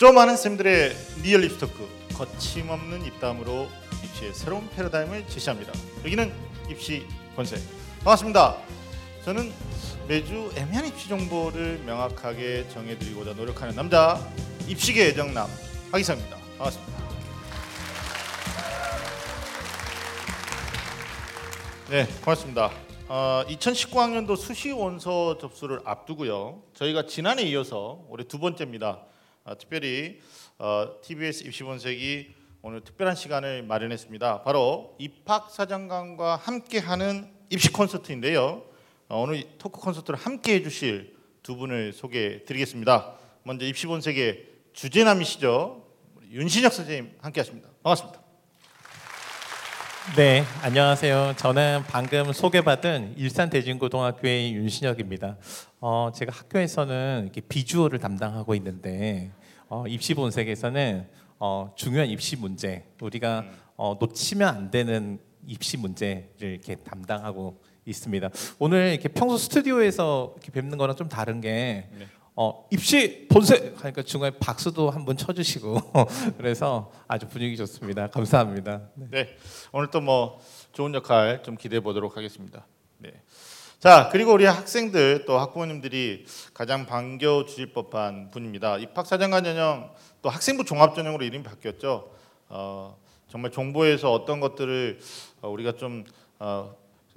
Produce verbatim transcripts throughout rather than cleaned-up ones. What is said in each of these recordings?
좀 많은 쌤들의 리얼 립스토크, 거침없는 입담으로 입시의 새로운 패러다임을 제시합니다. 여기는 입시 권세. 반갑습니다. 저는 매주 애매한 입시 정보를 명확하게 정해드리고자 노력하는 남자, 입시계 애정남 하기사입니다. 반갑습니다. 네, 고맙습니다. 어, 이천십구 학년도 수시 원서 접수를 앞두고요. 저희가 지난해 이어서 올해 두 번째입니다. 아, 특별히 어, 티비에스 입시본색이 오늘 특별한 시간을 마련했습니다. 바로 입학사정관과 함께하는 입시 콘서트인데요. 어, 오늘 토크 콘서트를 함께해 주실 두 분을 소개해 드리겠습니다. 먼저 입시본색의 주제남이시죠. 윤신혁 선생님 함께하십니다. 반갑습니다. 네, 안녕하세요. 저는 방금 소개받은 일산대진고등학교의 윤신혁입니다. 어, 제가 학교에서는 이렇게 비주얼을 담당하고 있는데 어, 입시본색에서는 어, 중요한 입시 문제, 우리가 어, 놓치면 안 되는 입시 문제를 이렇게 담당하고 있습니다. 오늘 이렇게 평소 스튜디오에서 이렇게 뵙는 거랑 좀 다른 게 네. 어, 입시 본색 하니까 중간에 박수도 한번 쳐주시고 그래서 아주 분위기 좋습니다. 감사합니다. 네, 네. 오늘 또 뭐 좋은 역할 좀 기대해 보도록 하겠습니다. 네. 자, 그리고 우리 학생들 또 학부모님들이 가장 반겨 주실 법한 분입니다. 입학사정관 전형, 또 학생부 종합전형으로 이름이 바뀌었죠. 어, 정말 정보에서 어떤 것들을 우리가 좀 어,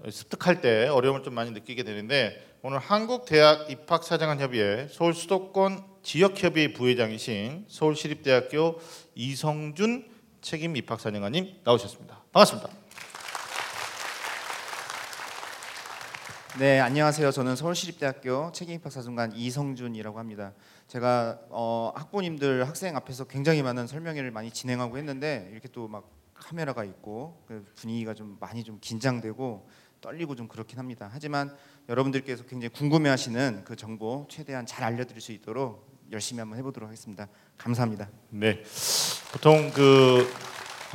습득할 때 어려움을 좀 많이 느끼게 되는데, 오늘 한국대학입학사정관협의회 서울 수도권 지역협의회 부회장이신 서울시립대학교 이성준 책임입학사정관님 나오셨습니다. 반갑습니다. 네, 안녕하세요. 저는 서울시립대학교 책임입학사정관 이성준이라고 합니다. 제가 어, 학부모님들 학생 앞에서 굉장히 많은 설명회를 많이 진행하고 했는데, 이렇게 또 막 카메라가 있고 분위기가 좀 많이 좀 긴장되고 떨리고 좀 그렇긴 합니다. 하지만 여러분들께서 굉장히 궁금해하시는 그 정보 최대한 잘 알려드릴 수 있도록 열심히 한번 해보도록 하겠습니다. 감사합니다. 네, 보통 그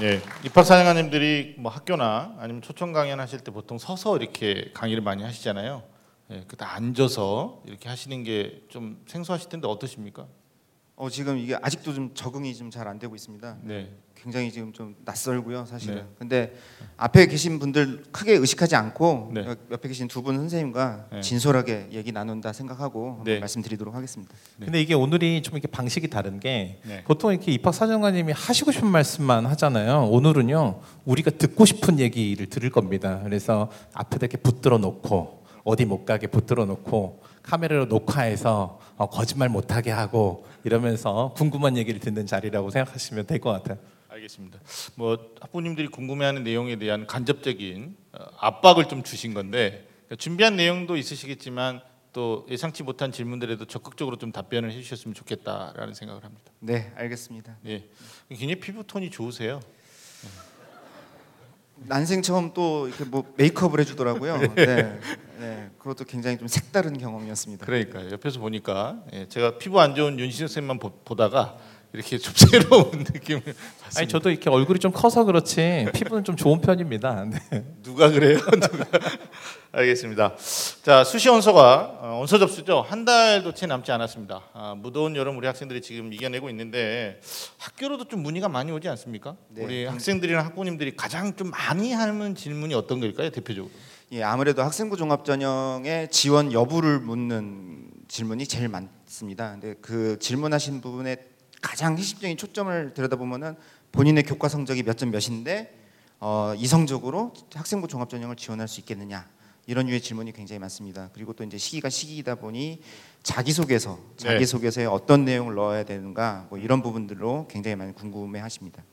예, 입학사정관님들이 뭐 학교나 아니면 초청 강연 하실 때 보통 서서 이렇게 강의를 많이 하시잖아요. 예, 그다 앉아서 이렇게 하시는 게 좀 생소하실 텐데 어떠십니까? 어 지금 이게 아직도 좀 적응이 좀 잘 안 되고 있습니다. 네. 굉장히 지금 좀 낯설고요, 사실은. 네. 근데 앞에 계신 분들 크게 의식하지 않고 네. 옆에 계신 두 분 선생님과 네. 진솔하게 얘기 나눈다 생각하고 네. 말씀드리도록 하겠습니다. 네. 근데 이게 오늘이 좀 이렇게 방식이 다른 게 네. 보통 이렇게 입학사정관님이 하시고 싶은 말씀만 하잖아요. 오늘은요, 우리가 듣고 싶은 얘기를 들을 겁니다. 그래서 앞에다 이렇게 붙들어 놓고 어디 못 가게 붙들어 놓고 카메라로 녹화해서 어, 거짓말 못하게 하고 이러면서 궁금한 얘기를 듣는 자리라고 생각하시면 될 것 같아요. 알겠습니다. 뭐 학부모님들이 궁금해하는 내용에 대한 간접적인 압박을 좀 주신 건데, 준비한 내용도 있으시겠지만 또 예상치 못한 질문들에도 적극적으로 좀 답변을 해주셨으면 좋겠다라는 생각을 합니다. 네, 알겠습니다. 예, 굉장히 피부 톤이 좋으세요. 난생 처음 또 이렇게 뭐 메이크업을 해주더라고요. 네. 네, 네, 그것도 굉장히 좀 색다른 경험이었습니다. 그러니까 옆에서 보니까 예, 제가 피부 안 좋은 윤신혁 쌤만 보, 보다가. 이렇게 좀 새로운 느낌을 받습니다. 아니 저도 이렇게 얼굴이 좀 커서 그렇지 피부는 좀 좋은 편입니다. 네. 누가 그래요? 누가? 알겠습니다. 자, 수시 원서가 어, 원서 접수죠. 한 달도 채 남지 않았습니다. 아, 무더운 여름 우리 학생들이 지금 이겨내고 있는데 학교로도 좀 문의가 많이 오지 않습니까? 네. 우리 학생들이나 학부모님들이 가장 좀 많이 하는 질문이 어떤 걸까요? 대표적으로. 예, 아무래도 학생부 종합전형의 지원 여부를 묻는 질문이 제일 많습니다. 근데 그 질문하신 부분에 가장 핵심적인 초점을 들여다보면은 본인의 교과 성적이 몇 점 몇인데 어, 이성적으로 학생부 종합전형을 지원할 수 있겠느냐, 이런 유의 질문이 굉장히 많습니다. 그리고 또 이제 시기가 시기이다 보니 자기소개서, 자기소개서에 네. 어떤 내용을 넣어야 되는가, 뭐 이런 부분들로 굉장히 많이 궁금해하십니다.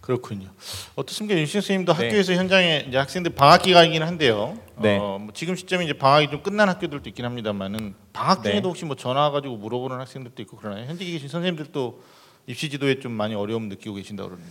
그렇군요. 어떻습니까, 윤신혁 선생님도 네. 학교에서 현장에 이제 학생들 방학 기간이긴 한데요. 네. 어, 뭐 지금 시점이 이제 방학이 좀 끝난 학교들도 있긴 합니다만은 방학 중에도 네. 혹시 뭐 전화 가지고 물어보는 학생들도 있고 그러나요? 현재 계신 선생님들도 입시 지도에 좀 많이 어려움 느끼고 계신다고 그러는데.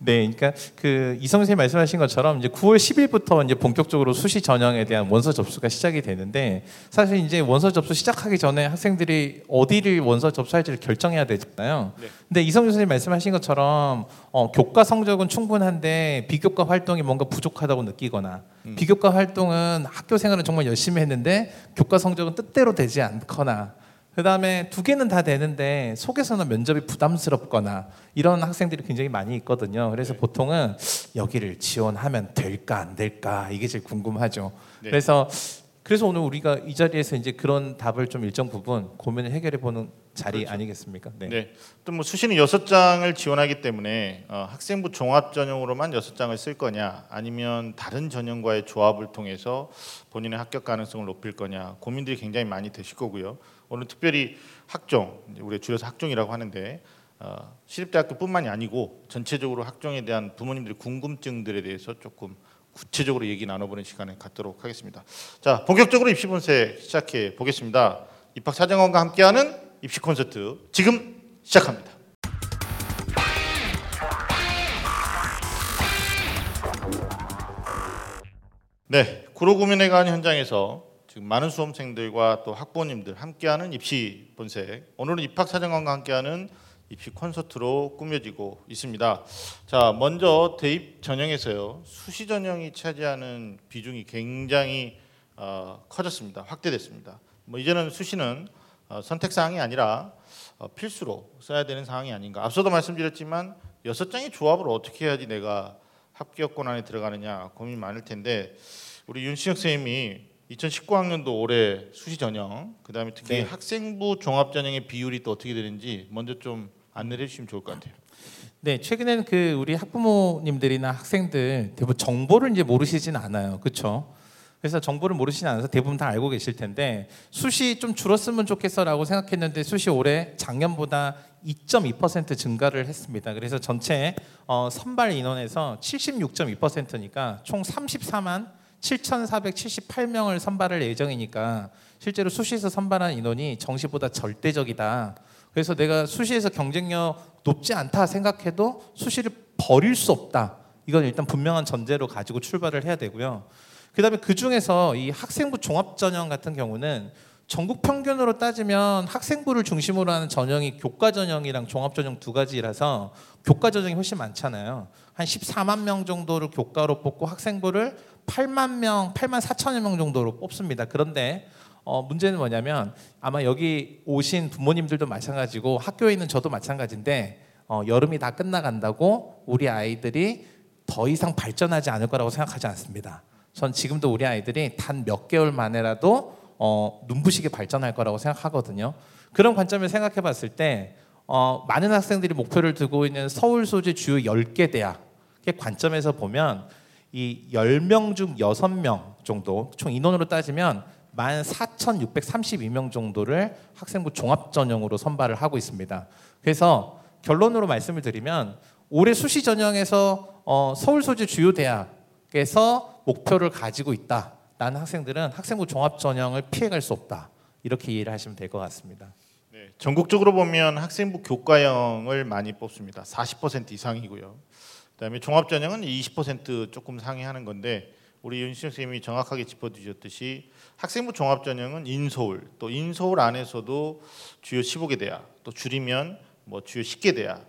네, 그러니까 그 이성 선생님 말씀하신 것처럼 이제 구월 십일부터 이제 본격적으로 수시 전형에 대한 원서 접수가 시작이 되는데, 사실 이제 원서 접수 시작하기 전에 학생들이 어디를 원서 접수할지를 결정해야 되잖아요. 네. 근데 이성준 선생님 말씀하신 것처럼 어, 교과 성적은 충분한데 비교과 활동이 뭔가 부족하다고 느끼거나 음. 비교과 활동은 학교 생활은 정말 열심히 했는데 교과 성적은 뜻대로 되지 않거나 그 다음에 두 개는 다 되는데 속에서는 면접이 부담스럽거나 이런 학생들이 굉장히 많이 있거든요. 그래서 네. 보통은 여기를 지원하면 될까 안 될까 이게 제일 궁금하죠. 네. 그래서 그래서 오늘 우리가 이 자리에서 이제 그런 답을 좀 일정 부분 고민을 해결해 보는 자리 그렇죠. 아니겠습니까? 네. 네. 또 뭐 수시는 여섯 장을 지원하기 때문에 어, 학생부 종합 전형으로만 여섯 장을 쓸 거냐, 아니면 다른 전형과의 조합을 통해서 본인의 합격 가능성을 높일 거냐 고민들이 굉장히 많이 되실 거고요. 오늘 특별히 학종, 우리 줄여서 학종이라고 하는데 어, 시립대학교뿐만이 아니고 전체적으로 학종에 대한 부모님들의 궁금증들에 대해서 조금 구체적으로 얘기 나눠보는 시간을 갖도록 하겠습니다. 자, 본격적으로 입시본색 시작해 보겠습니다. 입학사정관과 함께하는 입시콘서트 지금 시작합니다. 네, 구로구민회관 현장에서 지금 많은 수험생들과 또 학부모님들 함께하는 입시본색, 오늘은 입학사정관과 함께하는 입시 콘서트로 꾸며지고 있습니다. 자, 먼저 대입 전형에서요, 수시 전형이 차지하는 비중이 굉장히 어, 커졌습니다. 확대됐습니다. 뭐 이제는 수시는 어, 선택 사항이 아니라 어, 필수로 써야 되는 상황이 아닌가. 앞서도 말씀드렸지만 여섯 장의 조합을 어떻게 해야지 내가 합격권 안에 들어가느냐 고민 많을 텐데, 우리 윤신혁 선생님이 이천십구 학년도 올해 수시 전형, 그다음에 특히 네. 학생부 종합 전형의 비율이 또 어떻게 되는지 먼저 좀 안내를 해주시면 좋을 것 같아요. 네, 최근에는 그 우리 학부모님들이나 학생들 대부분 정보를 이제 모르시진 않아요, 그렇죠? 그래서 정보를 모르시진 않아서 대부분 다 알고 계실 텐데, 수시 좀 줄었으면 좋겠어라고 생각했는데 수시 올해 작년보다 이 점 이 퍼센트 증가를 했습니다. 그래서 전체 어, 선발 인원에서 칠십육 점 이 퍼센트니까 총 삼십사만 칠천사백칠십팔 명을 선발할 예정이니까 실제로 수시에서 선발한 인원이 정시보다 절대적이다. 그래서 내가 수시에서 경쟁력 높지 않다 생각해도 수시를 버릴 수 없다. 이건 일단 분명한 전제로 가지고 출발을 해야 되고요. 그다음에 그중에서 이 학생부 종합전형 같은 경우는 전국 평균으로 따지면 학생부를 중심으로 하는 전형이 교과전형이랑 종합전형 두 가지라서 교과전형이 훨씬 많잖아요. 한 십사만 명 정도를 교과로 뽑고 학생부를 팔만 명, 팔만 사천여 명 정도로 뽑습니다. 그런데 어, 문제는 뭐냐면 아마 여기 오신 부모님들도 마찬가지고 학교에 있는 저도 마찬가지인데 어, 여름이 다 끝나간다고 우리 아이들이 더 이상 발전하지 않을 거라고 생각하지 않습니다. 전 지금도 우리 아이들이 단 몇 개월 만에라도 어, 눈부시게 발전할 거라고 생각하거든요. 그런 관점을 생각해 봤을 때 어, 많은 학생들이 목표를 두고 있는 서울 소재 주요 열 개 대학의 관점에서 보면 이 열 명 중 여섯 명 정도, 총 인원으로 따지면 만 사천육백삼십이 명 정도를 학생부 종합전형으로 선발을 하고 있습니다. 그래서 결론으로 말씀을 드리면 올해 수시 전형에서 어, 서울 소재 주요 대학에서 목표를 가지고 있다 라는 학생들은 학생부 종합전형을 피해갈 수 없다, 이렇게 이해를 하시면 될 것 같습니다. 네, 전국적으로 보면 학생부 교과형을 많이 뽑습니다. 사십 퍼센트 이상이고요. 그다음에 종합전형은 이십 퍼센트 조금 상회하는 건데, 우리 윤신혁 선생님이 정확하게 짚어주셨듯이 학생부 종합전형은 인서울, 또 인서울 안에서도 주요 열다섯 개 대학, 또 줄이면 뭐 주요 열 개 대학,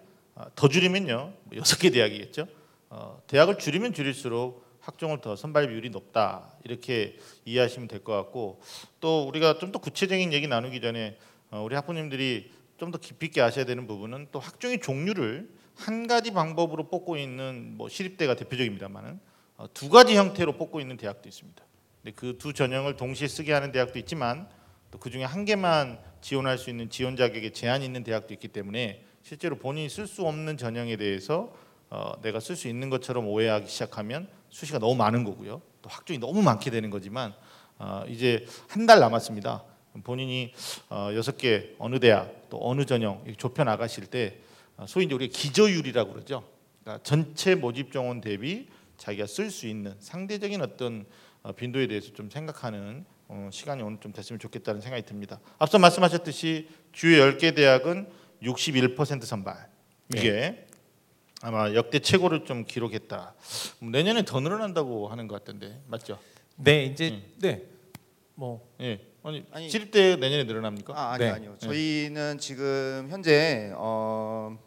더 줄이면요 여섯 개 대학이겠죠. 어, 대학을 줄이면 줄일수록 학종을 더 선발 비율이 높다, 이렇게 이해하시면 될 것 같고, 또 우리가 좀 더 구체적인 얘기 나누기 전에 어, 우리 학부님들이 좀 더 깊이 있게 아셔야 되는 부분은 또 학종의 종류를 한 가지 방법으로 뽑고 있는, 뭐 시립대가 대표적입니다만은 어, 두 가지 형태로 뽑고 있는 대학도 있습니다. 근데 그 두 전형을 동시에 쓰게 하는 대학도 있지만 또 그 중에 한 개만 지원할 수 있는 지원 자격에 제한이 있는 대학도 있기 때문에 실제로 본인이 쓸 수 없는 전형에 대해서 어, 내가 쓸 수 있는 것처럼 오해하기 시작하면 수시가 너무 많은 거고요. 또 학종이 너무 많게 되는 거지만 어, 이제 한 달 남았습니다. 본인이 어, 여섯 개 어느 대학 또 어느 전형 좁혀 나가실 때 소위 이제 우리가 기저율이라고 그러죠. 그러니까 전체 모집 정원 대비 자기가 쓸 수 있는 상대적인 어떤 빈도에 대해서 좀 생각하는 시간이 오늘 좀 됐으면 좋겠다는 생각이 듭니다. 앞서 말씀하셨듯이 주요 열 개 대학은 육십일 퍼센트 선발, 이게 네. 아마 역대 최고를 좀 기록했다. 내년에 더 늘어난다고 하는 것 같던데 맞죠? 네, 이제 네, 네. 뭐 네. 아니, 아니 시립대 내년에 늘어납니까? 아, 아니, 네. 아니요. 저희는 지금 현재 어,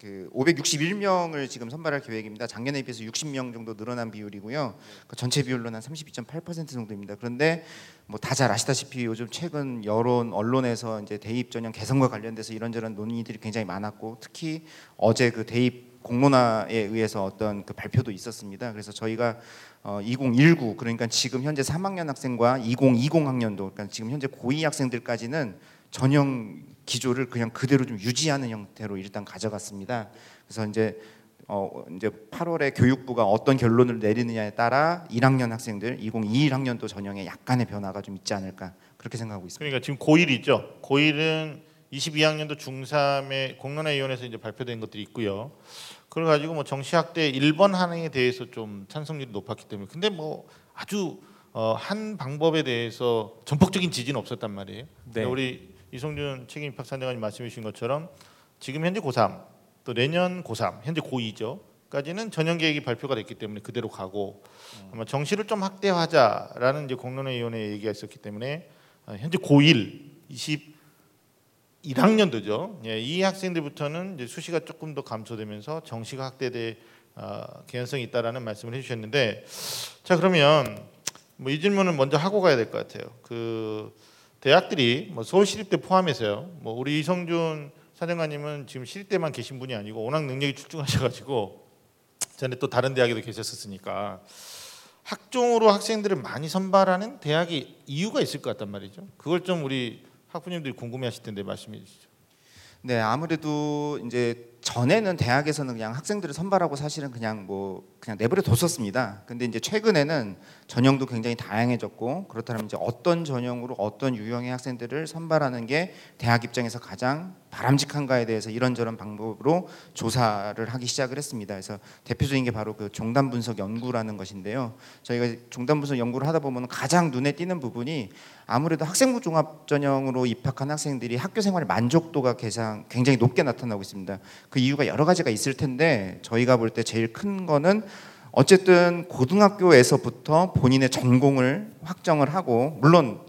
그 오백육십일 명을 지금 선발할 계획입니다. 작년에 비해서 육십 명 정도 늘어난 비율이고요. 그 전체 비율로는 한 삼십이 점 팔 퍼센트 정도입니다. 그런데 뭐 다 잘 아시다시피 요즘 최근 여론 언론에서 이제 대입 전형 개선과 관련돼서 이런저런 논의들이 굉장히 많았고, 특히 어제 그 대입 공론화에 의해서 어떤 그 발표도 있었습니다. 그래서 저희가 어, 이천십구 그러니까 지금 현재 삼 학년 학생과 이천이십 학년도 그러니까 지금 현재 고이 학생들까지는 전형 기조를 그냥 그대로 좀 유지하는 형태로 일단 가져갔습니다. 그래서 이제 어 이제 팔월에 교육부가 어떤 결론을 내리느냐에 따라 일 학년 학생들 이천이십일 학년도 전형에 약간의 변화가 좀 있지 않을까 그렇게 생각하고 있습니다. 그러니까 지금 고일이죠. 고일은 이십이 학년도 중삼의 공론화위원회에서 이제 발표된 것들이 있고요. 그걸 가지고 뭐 정시학대 일 번 한행에 대해서 좀 찬성률이 높았기 때문에, 근데 뭐 아주 어, 한 방법에 대해서 전폭적인 지지는 없었단 말이에요. 네. 우리 이성준 책임 입학사정관님 말씀해 주신 것처럼 지금 현재 고삼, 또 내년 고삼, 현재 고이죠. 까지는 전형 계획이 발표가 됐기 때문에 그대로 가고, 음. 아마 정시를 좀 확대하자라는 이제 공론화위원회 얘기가 있었기 때문에 현재 고일, 이십일 학년도죠. 예, 이 학생들부터는 이제 수시가 조금 더 감소되면서 정시가 확대될 어, 개연성이 있다라는 말씀을 해주셨는데, 자 그러면 뭐 이 질문은 먼저 하고 가야 될 것 같아요. 그 대학들이 뭐 서울시립대 포함해서요. 뭐 우리 이성준 사정관님은 지금 시립대만 계신 분이 아니고 워낙 능력이 출중하셔가지고 전에 또 다른 대학에도 계셨었으니까 학종으로 학생들을 많이 선발하는 대학이 이유가 있을 것 같단 말이죠. 그걸 좀 우리 학부님들이 궁금해하실 텐데 말씀해 주시죠. 네, 아무래도 이제 전에는 대학에서는 그냥 학생들을 선발하고 사실은 그냥 뭐 그냥 내버려 뒀었습니다. 근데 이제 최근에는 전형도 굉장히 다양해졌고, 그렇다면 이제 어떤 전형으로 어떤 유형의 학생들을 선발하는 게 대학 입장에서 가장 바람직한가에 대해서 이런저런 방법으로 조사를 하기 시작을 했습니다. 그래서 대표적인 게 바로 그 종단 분석 연구라는 것인데요. 저희가 종단 분석 연구를 하다 보면 가장 눈에 띄는 부분이 아무래도 학생부 종합 전형으로 입학한 학생들이 학교 생활의 만족도가 가장 굉장히 높게 나타나고 있습니다. 그 이유가 여러 가지가 있을 텐데 저희가 볼 때 제일 큰 거는 어쨌든 고등학교에서부터 본인의 전공을 확정을 하고, 물론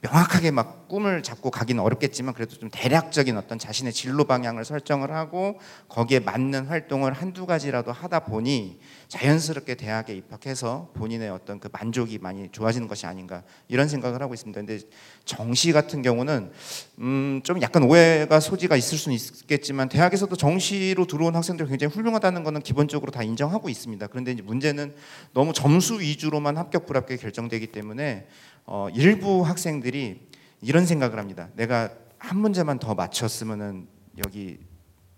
명확하게 막 꿈을 잡고 가기는 어렵겠지만 그래도 좀 대략적인 어떤 자신의 진로 방향을 설정을 하고 거기에 맞는 활동을 한두 가지라도 하다 보니 자연스럽게 대학에 입학해서 본인의 어떤 그 만족이 많이 좋아지는 것이 아닌가 이런 생각을 하고 있습니다. 근데 정시 같은 경우는 음 좀 약간 오해가 소지가 있을 수는 있겠지만 대학에서도 정시로 들어온 학생들 굉장히 훌륭하다는 거는 기본적으로 다 인정하고 있습니다. 그런데 이제 문제는 너무 점수 위주로만 합격 불합격이 결정되기 때문에 어, 일부 학생들이 이런 생각을 합니다. 내가 한 문제만 더 맞췄으면은 여기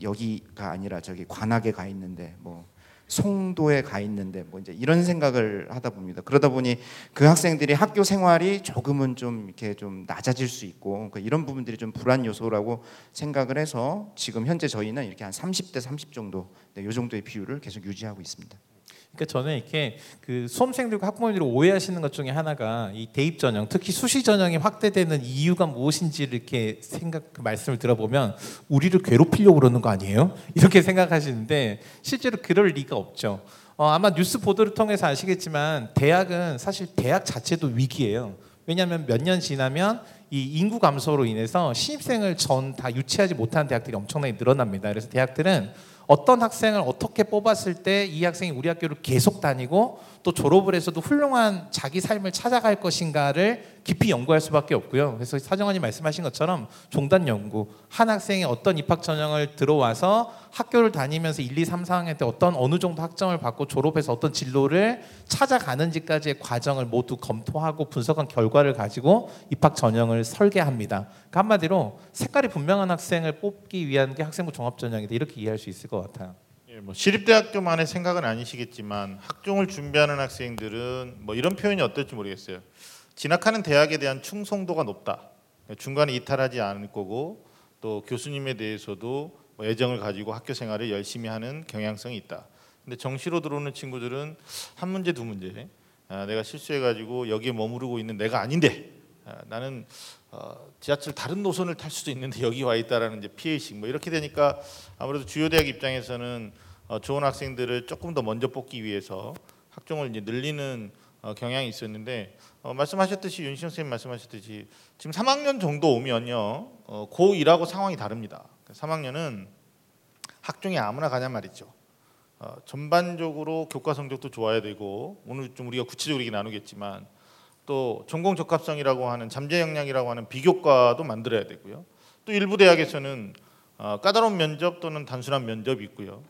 여기가 아니라 저기 관악에 가 있는데, 뭐 송도에 가 있는데, 뭐 이제 이런 생각을 하다 봅니다. 그러다 보니 그 학생들이 학교 생활이 조금은 좀 이렇게 좀 낮아질 수 있고, 그러니까 이런 부분들이 좀 불안 요소라고 생각을 해서 지금 현재 저희는 이렇게 한 삼십 대 삼십 정도, 네, 요 정도의 비율을 계속 유지하고 있습니다. 그러니까 저는 이렇게 그 수험생들과 학부모님들이 오해하시는 것 중에 하나가 이 대입 전형, 특히 수시 전형이 확대되는 이유가 무엇인지를 이렇게 생각 그 말씀을 들어보면 우리를 괴롭히려고 그러는 거 아니에요? 이렇게 생각하시는데 실제로 그럴 리가 없죠. 어, 아마 뉴스 보도를 통해서 아시겠지만 대학은 사실 대학 자체도 위기예요. 왜냐하면 몇 년 지나면 이 인구 감소로 인해서 신입생을 전 다 유치하지 못하는 대학들이 엄청나게 늘어납니다. 그래서 대학들은 어떤 학생을 어떻게 뽑았을 때 이 학생이 우리 학교를 계속 다니고 또 졸업을 해서도 훌륭한 자기 삶을 찾아갈 것인가를 깊이 연구할 수밖에 없고요. 그래서 사정관님 말씀하신 것처럼 종단 연구, 한 학생이 어떤 입학 전형을 들어와서 학교를 다니면서 일, 이, 삼, 사 학년 때 어떤 어느 정도 학점을 받고 졸업해서 어떤 진로를 찾아가는지까지의 과정을 모두 검토하고 분석한 결과를 가지고 입학 전형을 설계합니다. 그러니까 한마디로 색깔이 분명한 학생을 뽑기 위한 게 학생부 종합 전형이다, 이렇게 이해할 수 있을 것 같아요. 예, 뭐 시립대학교만의 생각은 아니시겠지만 학종을 준비하는 학생들은 뭐 이런 표현이 어떨지 모르겠어요. 진학하는 대학에 대한 충성도가 높다. 중간에 이탈하지 않을 거고 또 교수님에 대해서도 뭐 애정을 가지고 학교 생활을 열심히 하는 경향성이 있다. 근데 정시로 들어오는 친구들은 한 문제 두 문제, 아, 내가 실수해가지고 여기에 머무르고 있는 내가 아닌데, 아, 나는 어, 지하철 다른 노선을 탈 수도 있는데 여기 와 있다라는 이제 피해의식, 뭐 이렇게 되니까 아무래도 주요 대학 입장에서는 어, 좋은 학생들을 조금 더 먼저 뽑기 위해서 학종을 이제 늘리는 어, 경향이 있었는데, 어, 말씀하셨듯이 윤신혁 선생님 말씀하셨듯이 지금 삼 학년 정도 오면요, 어, 고일하고 상황이 다릅니다. 삼 학년은 학종이 아무나 가냐 말이죠. 어, 전반적으로 교과 성적도 좋아야 되고, 오늘 좀 우리가 구체적으로 얘기 나누겠지만 또 전공 적합성이라고 하는 잠재 역량이라고 하는 비교과도 만들어야 되고요. 또 일부 대학에서는 어, 까다로운 면접 또는 단순한 면접이 있고요.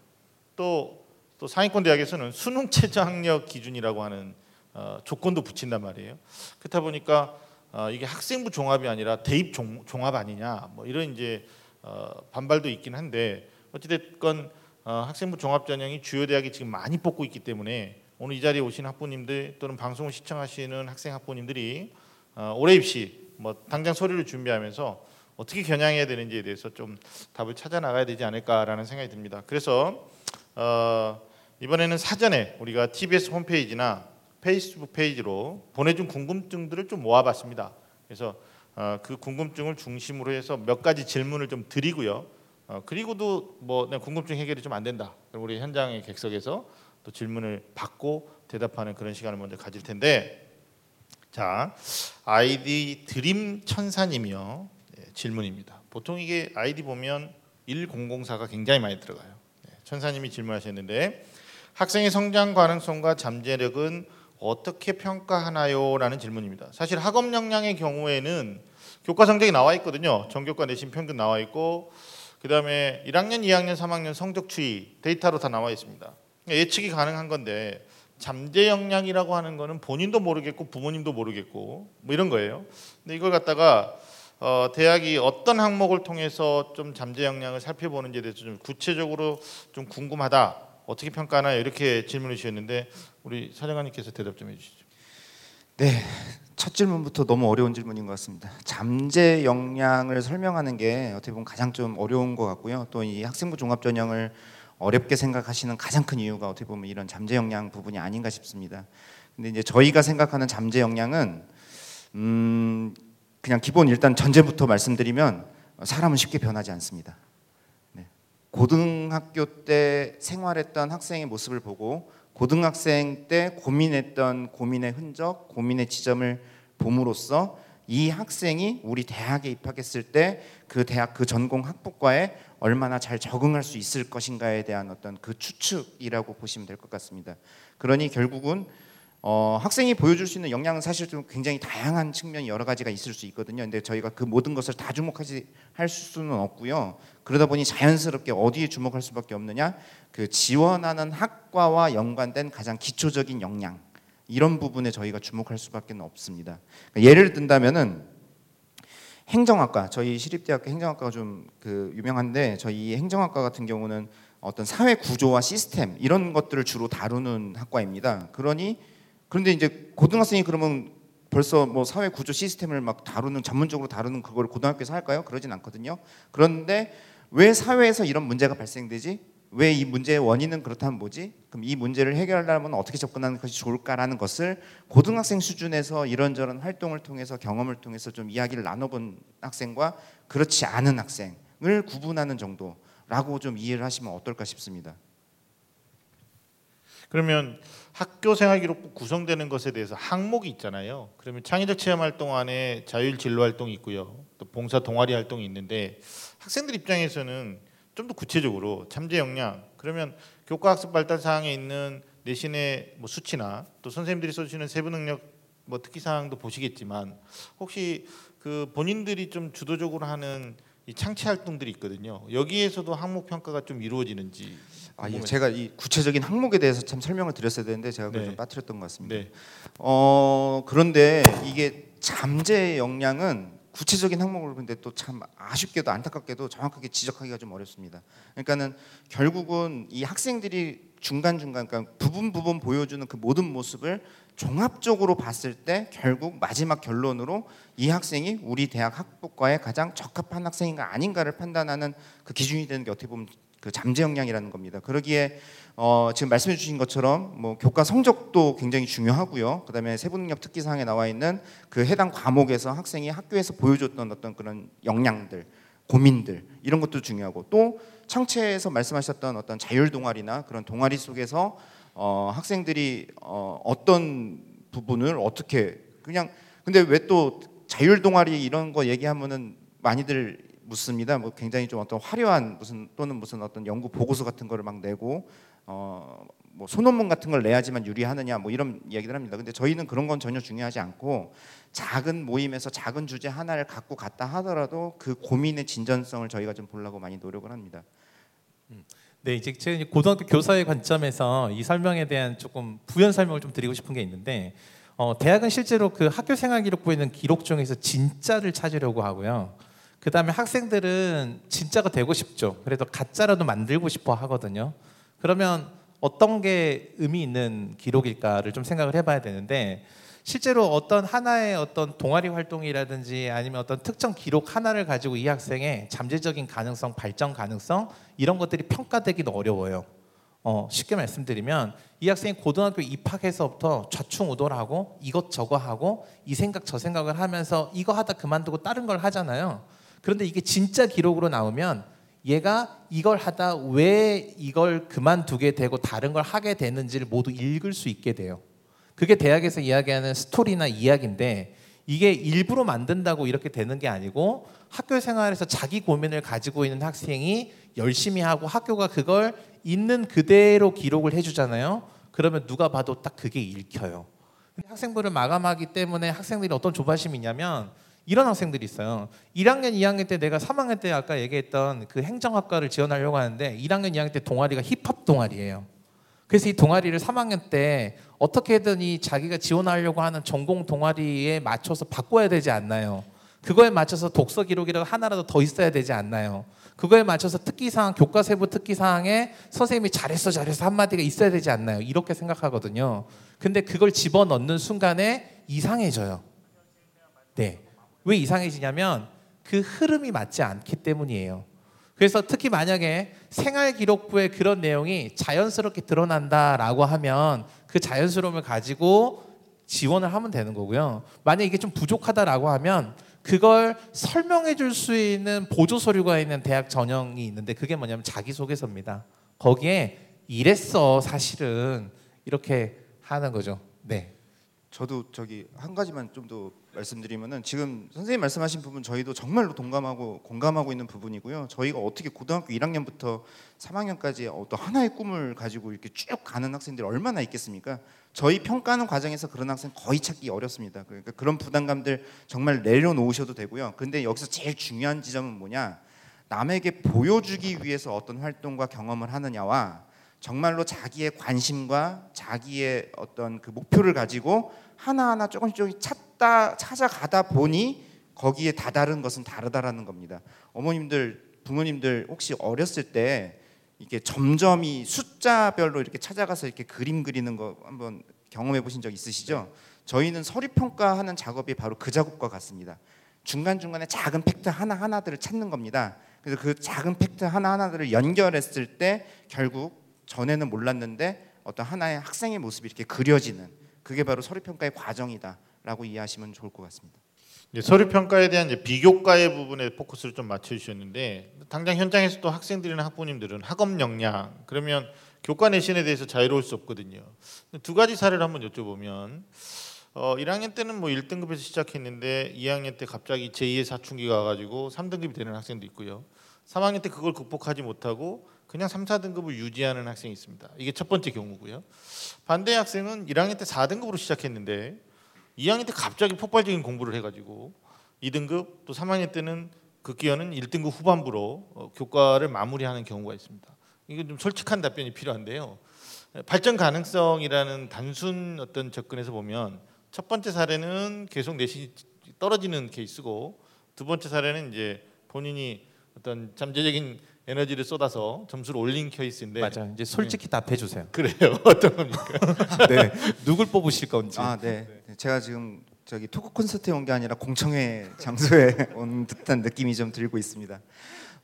또, 또 상위권 대학에서는 수능 최저 학력 기준이라고 하는 어, 조건도 붙인단 말이에요. 그렇다 보니까 어, 이게 학생부 종합이 아니라 대입 종, 종합 아니냐 뭐 이런 이제 어, 반발도 있긴 한데, 어찌됐건 어, 학생부 종합 전형이 주요 대학이 지금 많이 뽑고 있기 때문에 오늘 이 자리에 오신 학부님들 또는 방송을 시청하시는 학생 학부님들이 어, 올해 입시 뭐 당장 서류를 준비하면서 어떻게 겨냥해야 되는지에 대해서 좀 답을 찾아 나가야 되지 않을까라는 생각이 듭니다. 그래서 어, 이번에는 사전에 우리가 티비에스 홈페이지나 페이스북 페이지로 보내준 궁금증들을 좀 모아봤습니다. 그래서 어, 그 궁금증을 중심으로 해서 몇 가지 질문을 좀 드리고요. 어, 그리고도 뭐 궁금증 해결이 좀 안 된다. 그럼 우리 현장의 객석에서 또 질문을 받고 대답하는 그런 시간을 먼저 가질 텐데, 자, 아이디 드림 천사님이요. 네, 질문입니다. 보통 이게 아이디 보면 천사가 굉장히 많이 들어가요. 네, 천사님이 질문하셨는데, 학생의 성장 가능성과 잠재력은 어떻게 평가하나요? 라는 질문입니다. 사실 학업 역량의 경우에는 교과 성적이 나와 있거든요. 전교과 내신 평균 나와 있고, 그 다음에 일 학년, 이 학년, 삼 학년 성적 추이 데이터로 다 나와 있습니다. 예측이 가능한 건데, 잠재 역량이라고 하는 거는 본인도 모르겠고 부모님도 모르겠고 뭐 이런 거예요. 근데 이걸 갖다가 어, 대학이 어떤 항목을 통해서 좀 잠재 역량을 살펴보는지에 대해서 좀 구체적으로 좀 궁금하다, 어떻게 평가하나요? 이렇게 질문을 주셨는데 우리 사령관님께서 대답 좀 해주시죠. 네, 첫 질문부터 너무 어려운 질문인 것 같습니다. 잠재 역량을 설명하는 게 어떻게 보면 가장 좀 어려운 것 같고요. 또 이 학생부 종합 전형을 어렵게 생각하시는 가장 큰 이유가 어떻게 보면 이런 잠재 역량 부분이 아닌가 싶습니다. 근데 이제 저희가 생각하는 잠재 역량은 음 그냥 기본 일단 전제부터 말씀드리면 사람은 쉽게 변하지 않습니다. 네. 고등학교 때 생활했던 학생의 모습을 보고 고등학생 때 고민했던 고민의 흔적, 고민의 지점을 봄으로써 이 학생이 우리 대학에 입학했을 때 그 대학 그 전공 학부과에 얼마나 잘 적응할 수 있을 것인가에 대한 어떤 그 추측이라고 보시면 될 것 같습니다. 그러니 결국은 어, 학생이 보여줄 수 있는 역량은 사실 좀 굉장히 다양한 측면이 여러 가지가 있을 수 있거든요. 근데 저희가 그 모든 것을 다 주목하지 할 수는 없고요. 그러다 보니 자연스럽게 어디에 주목할 수밖에 없느냐? 그 지원하는 학과와 연관된 가장 기초적인 역량, 이런 부분에 저희가 주목할 수밖에 없습니다. 그러니까 예를 든다면은 행정학과, 저희 시립대학교 행정학과가 좀 그 유명한데, 저희 행정학과 같은 경우는 어떤 사회 구조와 시스템 이런 것들을 주로 다루는 학과입니다. 그러니 그런데 이제 고등학생이 그러면 벌써 뭐 사회 구조 시스템을 막 다루는 전문적으로 다루는 그걸 고등학교에서 할까요? 그러진 않거든요. 그런데 왜 사회에서 이런 문제가 발생되지? 왜 이 문제의 원인은 그렇다면 뭐지? 그럼 이 문제를 해결하려면 어떻게 접근하는 것이 좋을까라는 것을 고등학생 수준에서 이런저런 활동을 통해서 경험을 통해서 좀 이야기를 나눠본 학생과 그렇지 않은 학생을 구분하는 정도라고 좀 이해를 하시면 어떨까 싶습니다. 그러면 학교생활기록부 구성되는 것에 대해서 항목이 있잖아요. 그러면 창의적 체험활동 안에 자율 진로활동이 있고요. 또 봉사 동아리 활동이 있는데, 학생들 입장에서는 좀 더 구체적으로 잠재 역량, 그러면 교과 학습 발달 사항에 있는 내신의 뭐 수치나 또 선생님들이 써주시는 세부 능력 뭐 특기 사항도 보시겠지만, 혹시 그 본인들이 좀 주도적으로 하는 이 창체 활동들이 있거든요. 여기에서도 항목 평가가 좀 이루어지는지. 아, 예. 제가 이 구체적인 항목에 대해서 참 설명을 드렸어야 되는데 제가 그걸 네. 좀 빠뜨렸던 것 같습니다. 네. 어 그런데 이게 잠재 역량은 구체적인 항목을 근데 또 참 아쉽게도 안타깝게도 정확하게 지적하기가 좀 어렵습니다. 그러니까는 결국은 이 학생들이 중간중간 그러니까 부분 부분 보여주는 그 모든 모습을 종합적으로 봤을 때 결국 마지막 결론으로 이 학생이 우리 대학 학부과에 가장 적합한 학생인가 아닌가를 판단하는 그 기준이 되는 게 어떻게 보면 그 잠재 역량이라는 겁니다. 그러기에 어, 지금 말씀해 주신 것처럼 뭐 교과 성적도 굉장히 중요하고요. 그다음에 세부 능력 특기 사항에 나와 있는 그 해당 과목에서 학생이 학교에서 보여줬던 어떤 그런 역량들, 고민들 이런 것도 중요하고, 또 창체에서 말씀하셨던 어떤 자율 동아리나 그런 동아리 속에서 어, 학생들이 어, 어떤 부분을 어떻게 그냥 근데 왜 또 자율 동아리 이런 거 얘기하면은 많이들 묻습니다. 뭐 굉장히 좀 어떤 화려한 무슨 또는 무슨 어떤 연구 보고서 같은 거를 막 내고 어 뭐 소논문 같은 걸 내야지만 유리하느냐 뭐 이런 얘기들 합니다. 근데 저희는 그런 건 전혀 중요하지 않고 작은 모임에서 작은 주제 하나를 갖고 갔다 하더라도 그 고민의 진전성을 저희가 좀 보려고 많이 노력을 합니다. 음. 네, 이제 제 고등학교 교사의 관점에서 이 설명에 대한 조금 부연 설명을 좀 드리고 싶은 게 있는데 어, 대학은 실제로 그 학교 생활 기록부에 있는 기록 중에서 진짜를 찾으려고 하고요. 그 다음에 학생들은 진짜가 되고 싶죠. 그래도 가짜라도 만들고 싶어 하거든요. 그러면 어떤 게 의미 있는 기록일까를 좀 생각을 해봐야 되는데 실제로 어떤 하나의 어떤 동아리 활동이라든지 아니면 어떤 특정 기록 하나를 가지고 이 학생의 잠재적인 가능성, 발전 가능성 이런 것들이 평가되기도 어려워요. 어, 쉽게 말씀드리면 이 학생이 고등학교 입학해서부터 좌충우돌하고 이것저것 하고 이 생각 저 생각을 하면서 이거 하다 그만두고 다른 걸 하잖아요. 그런데 이게 진짜 기록으로 나오면 얘가 이걸 하다 왜 이걸 그만두게 되고 다른 걸 하게 되는지를 모두 읽을 수 있게 돼요. 그게 대학에서 이야기하는 스토리나 이야기인데 이게 일부러 만든다고 이렇게 되는 게 아니고 학교 생활에서 자기 고민을 가지고 있는 학생이 열심히 하고 학교가 그걸 있는 그대로 기록을 해주잖아요. 그러면 누가 봐도 딱 그게 읽혀요. 학생부를 마감하기 때문에 학생들이 어떤 조바심이 있냐면 이런 학생들이 있어요. 일 학년, 이 학년 때 내가 삼 학년 때 아까 얘기했던 그 행정학과를 지원하려고 하는데 일 학년, 이 학년 때 동아리가 힙합 동아리예요. 그래서 이 동아리를 삼 학년 때 어떻게든 이 자기가 지원하려고 하는 전공 동아리에 맞춰서 바꿔야 되지 않나요? 그거에 맞춰서 독서 기록이라고 하나라도 더 있어야 되지 않나요? 그거에 맞춰서 특기사항, 교과세부 특기사항에 선생님이 잘했어 잘했어 한마디가 있어야 되지 않나요? 이렇게 생각하거든요. 근데 그걸 집어넣는 순간에 이상해져요. 네. 왜 이상해지냐면 그 흐름이 맞지 않기 때문이에요. 그래서 특히 만약에 생활기록부에 그런 내용이 자연스럽게 드러난다라고 하면 그 자연스러움을 가지고 지원을 하면 되는 거고요. 만약에 이게 좀 부족하다라고 하면 그걸 설명해 줄 수 있는 보조서류가 있는 대학 전형이 있는데 그게 뭐냐면 자기소개서입니다. 거기에 이랬어 사실은 이렇게 하는 거죠. 네. 저도 저기 한 가지만 좀 더 말씀드리면은 지금 선생님 말씀하신 부분 저희도 정말로 동감하고 공감하고 있는 부분이고요. 저희가 어떻게 고등학교 일 학년부터 삼 학년까지 어떤 하나의 꿈을 가지고 이렇게 쭉 가는 학생들이 얼마나 있겠습니까? 저희 평가하는 과정에서 그런 학생 거의 찾기 어렵습니다. 그러니까 그런 부담감들 정말 내려놓으셔도 되고요. 근데 여기서 제일 중요한 지점은 뭐냐? 남에게 보여주기 위해서 어떤 활동과 경험을 하느냐와 정말로 자기의 관심과 자기의 어떤 그 목표를 가지고 하나하나 조금씩 조금씩 찾다 찾아가다 보니 거기에 다다른 것은 다르다라는 겁니다. 어머님들, 부모님들 혹시 어렸을 때 이렇게 점점이 숫자별로 이렇게 찾아가서 이렇게 그림 그리는 거 한번 경험해 보신 적 있으시죠? 저희는 서류 평가하는 작업이 바로 그 작업과 같습니다. 중간중간에 작은 팩트 하나하나들을 찾는 겁니다. 그래서 그 작은 팩트 하나하나들을 연결했을 때 결국 전에는 몰랐는데 어떤 하나의 학생의 모습이 이렇게 그려지는 그게 바로 서류평가의 과정이다라고 이해하시면 좋을 것 같습니다. 이제 서류평가에 대한 이제 비교과의 부분에 포커스를 좀 맞춰주셨는데 당장 현장에서도 학생들이나 학부모님들은 학업 역량 그러면 교과 내신에 대해서 자유로울 수 없거든요. 두 가지 사례를 한번 여쭤보면 어, 일 학년 때는 뭐 일 등급에서 시작했는데 이 학년 때 갑자기 제이의 사춘기가 와가지고 삼 등급이 되는 학생도 있고요. 삼 학년 때 그걸 극복하지 못하고 그냥 삼, 사 등급을 유지하는 학생이 있습니다. 이게 첫 번째 경우고요. 반대 학생은 일 학년 때 사 등급으로 시작했는데 이 학년 때 갑자기 폭발적인 공부를 해가지고 이 등급 또 삼 학년 때는 급기어는 일 등급 후반부로 교과를 마무리하는 경우가 있습니다. 이건 좀 솔직한 답변이 필요한데요. 발전 가능성이라는 단순 어떤 접근에서 보면 첫 번째 사례는 계속 내신이 떨어지는 케이스고 두 번째 사례는 이제 본인이 어떤 잠재적인 에너지를 쏟아서 점수를 올린 케이스인데 맞아. 이제 솔직히 네. 답해 주세요. 그래요. 어떤 겁니까? 네. 누굴 뽑으실 건지. 아, 네. 네. 제가 지금 저기 토크 콘서트에 온 게 아니라 공청회 장소에 온 듯한 느낌이 좀 들고 있습니다.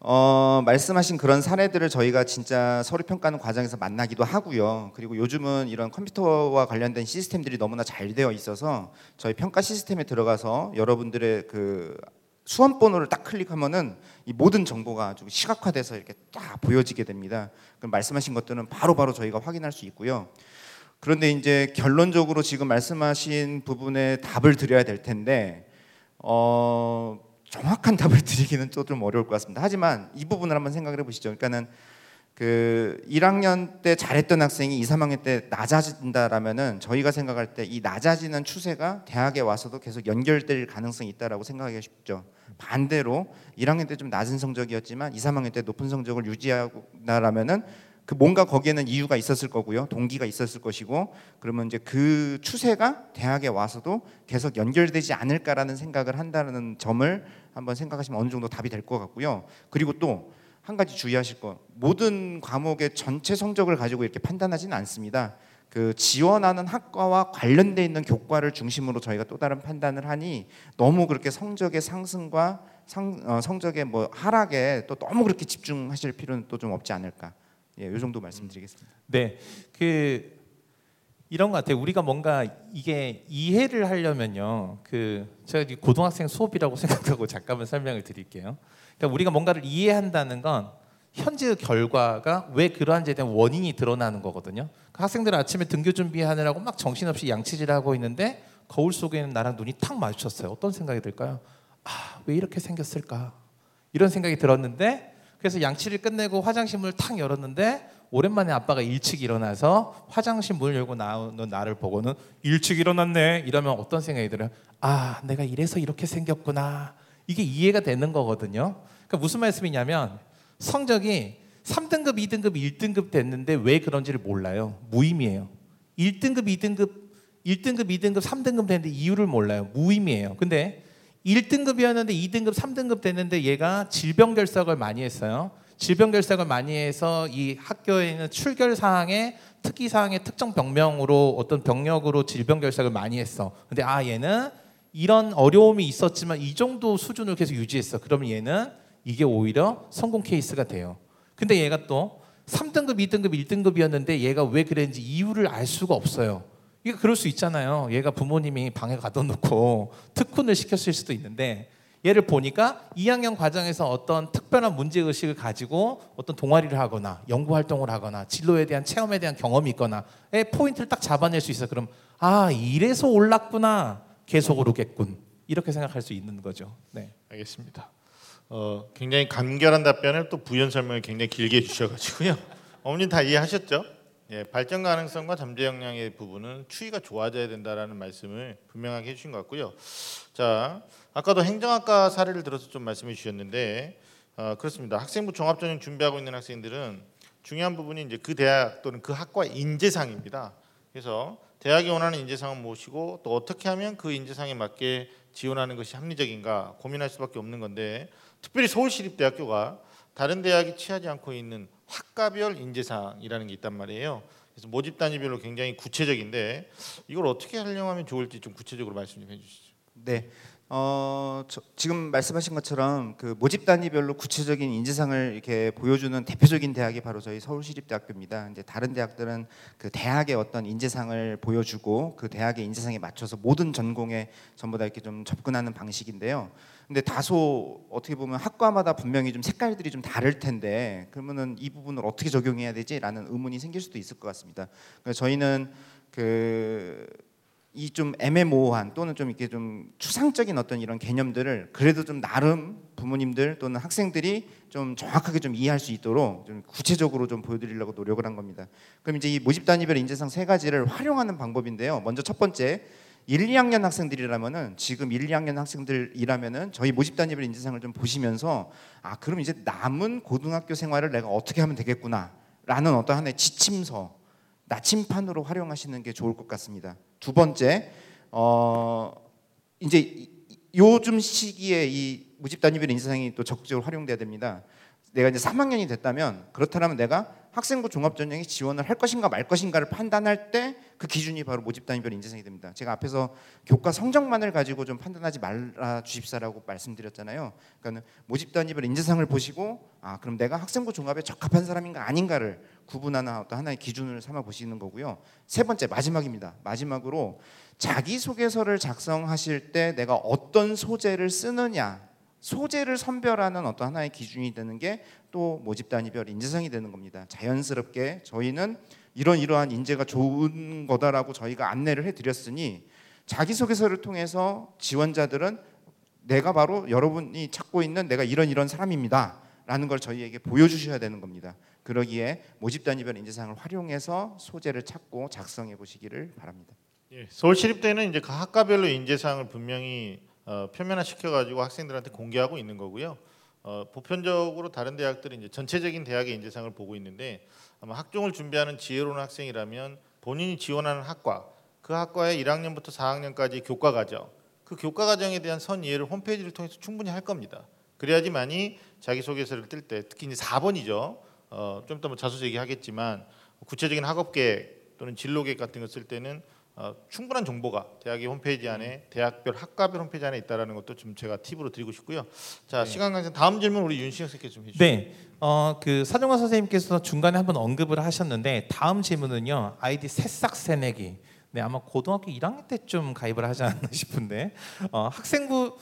어, 말씀하신 그런 사례들을 저희가 진짜 서류 평가하는 과정에서 만나기도 하고요. 그리고 요즘은 이런 컴퓨터와 관련된 시스템들이 너무나 잘 되어 있어서 저희 평가 시스템에 들어가서 여러분들의 그 수험 번호를 딱 클릭하면은 이 모든 정보가 아주 시각화돼서 이렇게 딱 보여지게 됩니다. 그럼 말씀하신 것들은 바로바로 바로 저희가 확인할 수 있고요. 그런데 이제 결론적으로 지금 말씀하신 부분에 답을 드려야 될 텐데 어 정확한 답을 드리기는 또 좀 어려울 것 같습니다. 하지만 이 부분을 한번 생각을 해보시죠. 그러니까는 그 일 학년 때 잘했던 학생이 이, 삼 학년 때 낮아진다라면은 저희가 생각할 때 이 낮아지는 추세가 대학에 와서도 계속 연결될 가능성이 있다라고 생각하기가 쉽죠. 반대로 일 학년 때 좀 낮은 성적이었지만 이, 삼 학년 때 높은 성적을 유지하라면은 그 뭔가 거기에는 이유가 있었을 거고요, 동기가 있었을 것이고, 그러면 이제 그 추세가 대학에 와서도 계속 연결되지 않을까라는 생각을 한다는 점을 한번 생각하시면 어느 정도 답이 될 것 같고요. 그리고 또 한 가지 주의하실 거, 모든 과목의 전체 성적을 가지고 이렇게 판단하지는 않습니다. 그 지원하는 학과와 관련돼 있는 교과를 중심으로 저희가 또 다른 판단을 하니 너무 그렇게 성적의 상승과 상, 어, 성적의 뭐 하락에 또 너무 그렇게 집중하실 필요는 또 좀 없지 않을까. 예, 요 정도 말씀드리겠습니다. 네, 그 이런 것 같아요. 우리가 뭔가 이게 이해를 하려면요, 그 제가 고등학생 수업이라고 생각하고 잠깐만 설명을 드릴게요. 그러니까 우리가 뭔가를 이해한다는 건 현재의 결과가 왜 그러한지에 대한 원인이 드러나는 거거든요. 학생들은 아침에 등교 준비하느라고 막 정신없이 양치질을 하고 있는데 거울 속에 있는 나랑 눈이 탁 마주쳤어요. 어떤 생각이 들까요? 아, 왜 이렇게 생겼을까? 이런 생각이 들었는데, 그래서 양치를 끝내고 화장실 문을 탁 열었는데 오랜만에 아빠가 일찍 일어나서 화장실 문을 열고 나오는 나를 보고는 일찍 일어났네 이러면 어떤 생각이 들어요? 아, 내가 이래서 이렇게 생겼구나. 이게 이해가 되는 거거든요. 그러니까 무슨 말씀이냐면 성적이 삼 등급, 이 등급, 일 등급 됐는데 왜 그런지를 몰라요. 무의미해요. 일 등급, 이 등급, 일 등급, 이 등급, 삼 등급 됐는데 이유를 몰라요. 무의미해요. 근데 일 등급이었는데 이 등급, 삼 등급 됐는데 얘가 질병결석을 많이 했어요. 질병결석을 많이 해서 이 학교에 있는 출결사항에 특기사항에 특정 병명으로 어떤 병력으로 질병결석을 많이 했어. 근데 아, 얘는 이런 어려움이 있었지만 이 정도 수준을 계속 유지했어. 그러면 얘는 이게 오히려 성공 케이스가 돼요. 근데 얘가 또 삼 등급, 이 등급, 일 등급이었는데 얘가 왜 그랬는지 이유를 알 수가 없어요. 이게 그럴 수 있잖아요. 얘가 부모님이 방에 가둬놓고 특훈을 시켰을 수도 있는데 얘를 보니까 이 학년 과정에서 어떤 특별한 문제의식을 가지고 어떤 동아리를 하거나 연구활동을 하거나 진로에 대한 체험에 대한 경험이 있거나에 포인트를 딱 잡아낼 수 있어. 그럼 아, 이래서 올랐구나. 계속 오르겠군. 이렇게 생각할 수 있는 거죠. 네, 알겠습니다. 어, 굉장히 간결한 답변을 또 부연 설명을 굉장히 길게 주셔가지고요. 어머님 다 이해하셨죠? 예, 발전 가능성과 잠재 역량의 부분은 추이가 좋아져야 된다라는 말씀을 분명하게 해주신 것 같고요. 자, 아까도 행정학과 사례를 들어서 좀 말씀해 주셨는데, 어, 그렇습니다. 학생부 종합전형 준비하고 있는 학생들은 중요한 부분이 이제 그 대학 또는 그 학과 인재상입니다. 그래서 대학이 원하는 인재상은 무엇이고 또 어떻게 하면 그 인재상에 맞게 지원하는 것이 합리적인가 고민할 수밖에 없는 건데, 특별히 서울시립대학교가 다른 대학이 취하지 않고 있는 학과별 인재상이라는 게 있단 말이에요. 그래서 모집 단위별로 굉장히 구체적인데 이걸 어떻게 활용하면 좋을지 좀 구체적으로 말씀 좀 해주시죠. 네, 어, 저, 지금 말씀하신 것처럼 그 모집 단위별로 구체적인 인재상을 이렇게 보여주는 대표적인 대학이 바로 저희 서울시립대학교입니다. 이제 다른 대학들은 그 대학의 어떤 인재상을 보여주고 그 대학의 인재상에 맞춰서 모든 전공에 전부 다 이렇게 좀 접근하는 방식인데요. 근데 다소 어떻게 보면 학과마다 분명히 좀 색깔들이 좀 다를 텐데 그러면은 이 부분을 어떻게 적용해야 되지라는 의문이 생길 수도 있을 것 같습니다. 그러니까 저희는 그 이 좀 애매모호한 또는 좀 이렇게 좀 추상적인 어떤 이런 개념들을 그래도 좀 나름 부모님들 또는 학생들이 좀 정확하게 좀 이해할 수 있도록 좀 구체적으로 좀 보여드리려고 노력을 한 겁니다. 그럼 이제 이 모집 단위별 인재상 세 가지를 활용하는 방법인데요. 먼저 첫 번째, 일, 이 학년 학생들이라면은 지금 일, 이 학년 학생들이라면은 저희 모집 단위별 인재상을 좀 보시면서 아, 그럼 이제 남은 고등학교 생활을 내가 어떻게 하면 되겠구나라는 어떤 하나의 지침서, 나침판으로 활용하시는 게 좋을 것 같습니다. 두 번째, 어, 이제 요즘 시기에 이 모집 단위별 인재상이 또 적극적으로 활용돼야 됩니다. 내가 이제 삼 학년이 됐다면 그렇다면 내가 학생부 종합전형에 지원을 할 것인가 말 것인가를 판단할 때 그 기준이 바로 모집 단위별 인재상이 됩니다. 제가 앞에서 교과 성적만을 가지고 좀 판단하지 말아 주십사라고 말씀드렸잖아요. 그러니까 모집 단위별 인재상을 보시고 아, 그럼 내가 학생부 종합에 적합한 사람인가 아닌가를 구분하는 어떤 하나의 기준을 삼아 보시는 거고요. 세 번째, 마지막입니다. 마지막으로 자기소개서를 작성하실 때 내가 어떤 소재를 쓰느냐, 소재를 선별하는 어떤 하나의 기준이 되는 게 또 모집 단위별 인재상이 되는 겁니다. 자연스럽게 저희는 이런 이러한 인재가 좋은 거다라고 저희가 안내를 해드렸으니 자기소개서를 통해서 지원자들은 내가 바로 여러분이 찾고 있는 내가 이런 이런 사람입니다 라는 걸 저희에게 보여주셔야 되는 겁니다. 그러기에 모집단위별 인재상을 활용해서 소재를 찾고 작성해 보시기를 바랍니다. 예, 서울시립대는 이제 각 학과별로 인재상을 분명히 어, 표면화시켜가지고 학생들한테 공개하고 있는 거고요. 어, 보편적으로 다른 대학들은 이제 전체적인 대학의 인재상을 보고 있는데, 아마 학종을 준비하는 지혜로운 학생이라면 본인이 지원하는 학과, 그 학과의 일 학년부터 사 학년까지 교과 과정, 그 교과 과정에 대한 선이해를 홈페이지를 통해서 충분히 할 겁니다. 그래야지만이 자기소개서를 뜰 때, 특히 이제 사 번이죠. 어, 좀 이따 뭐 자소서 얘기하겠지만 구체적인 학업계획 또는 진로계획 같은 거 쓸 때는 어, 충분한 정보가 대학의 홈페이지 안에, 대학별 학과별 홈페이지 안에 있다라는 것도 좀 제가 팁으로 드리고 싶고요. 자, 네. 시간 관계상 다음 질문 우리 윤신혁 선생님께 좀 해주세요. 네, 어, 그 사정관 선생님께서 중간에 한번 언급을 하셨는데, 다음 질문은요, 아이디 새싹 새내기. 네, 아마 고등학교 일 학년 때쯤 가입을 하지 않나 싶은데, 어, 학생부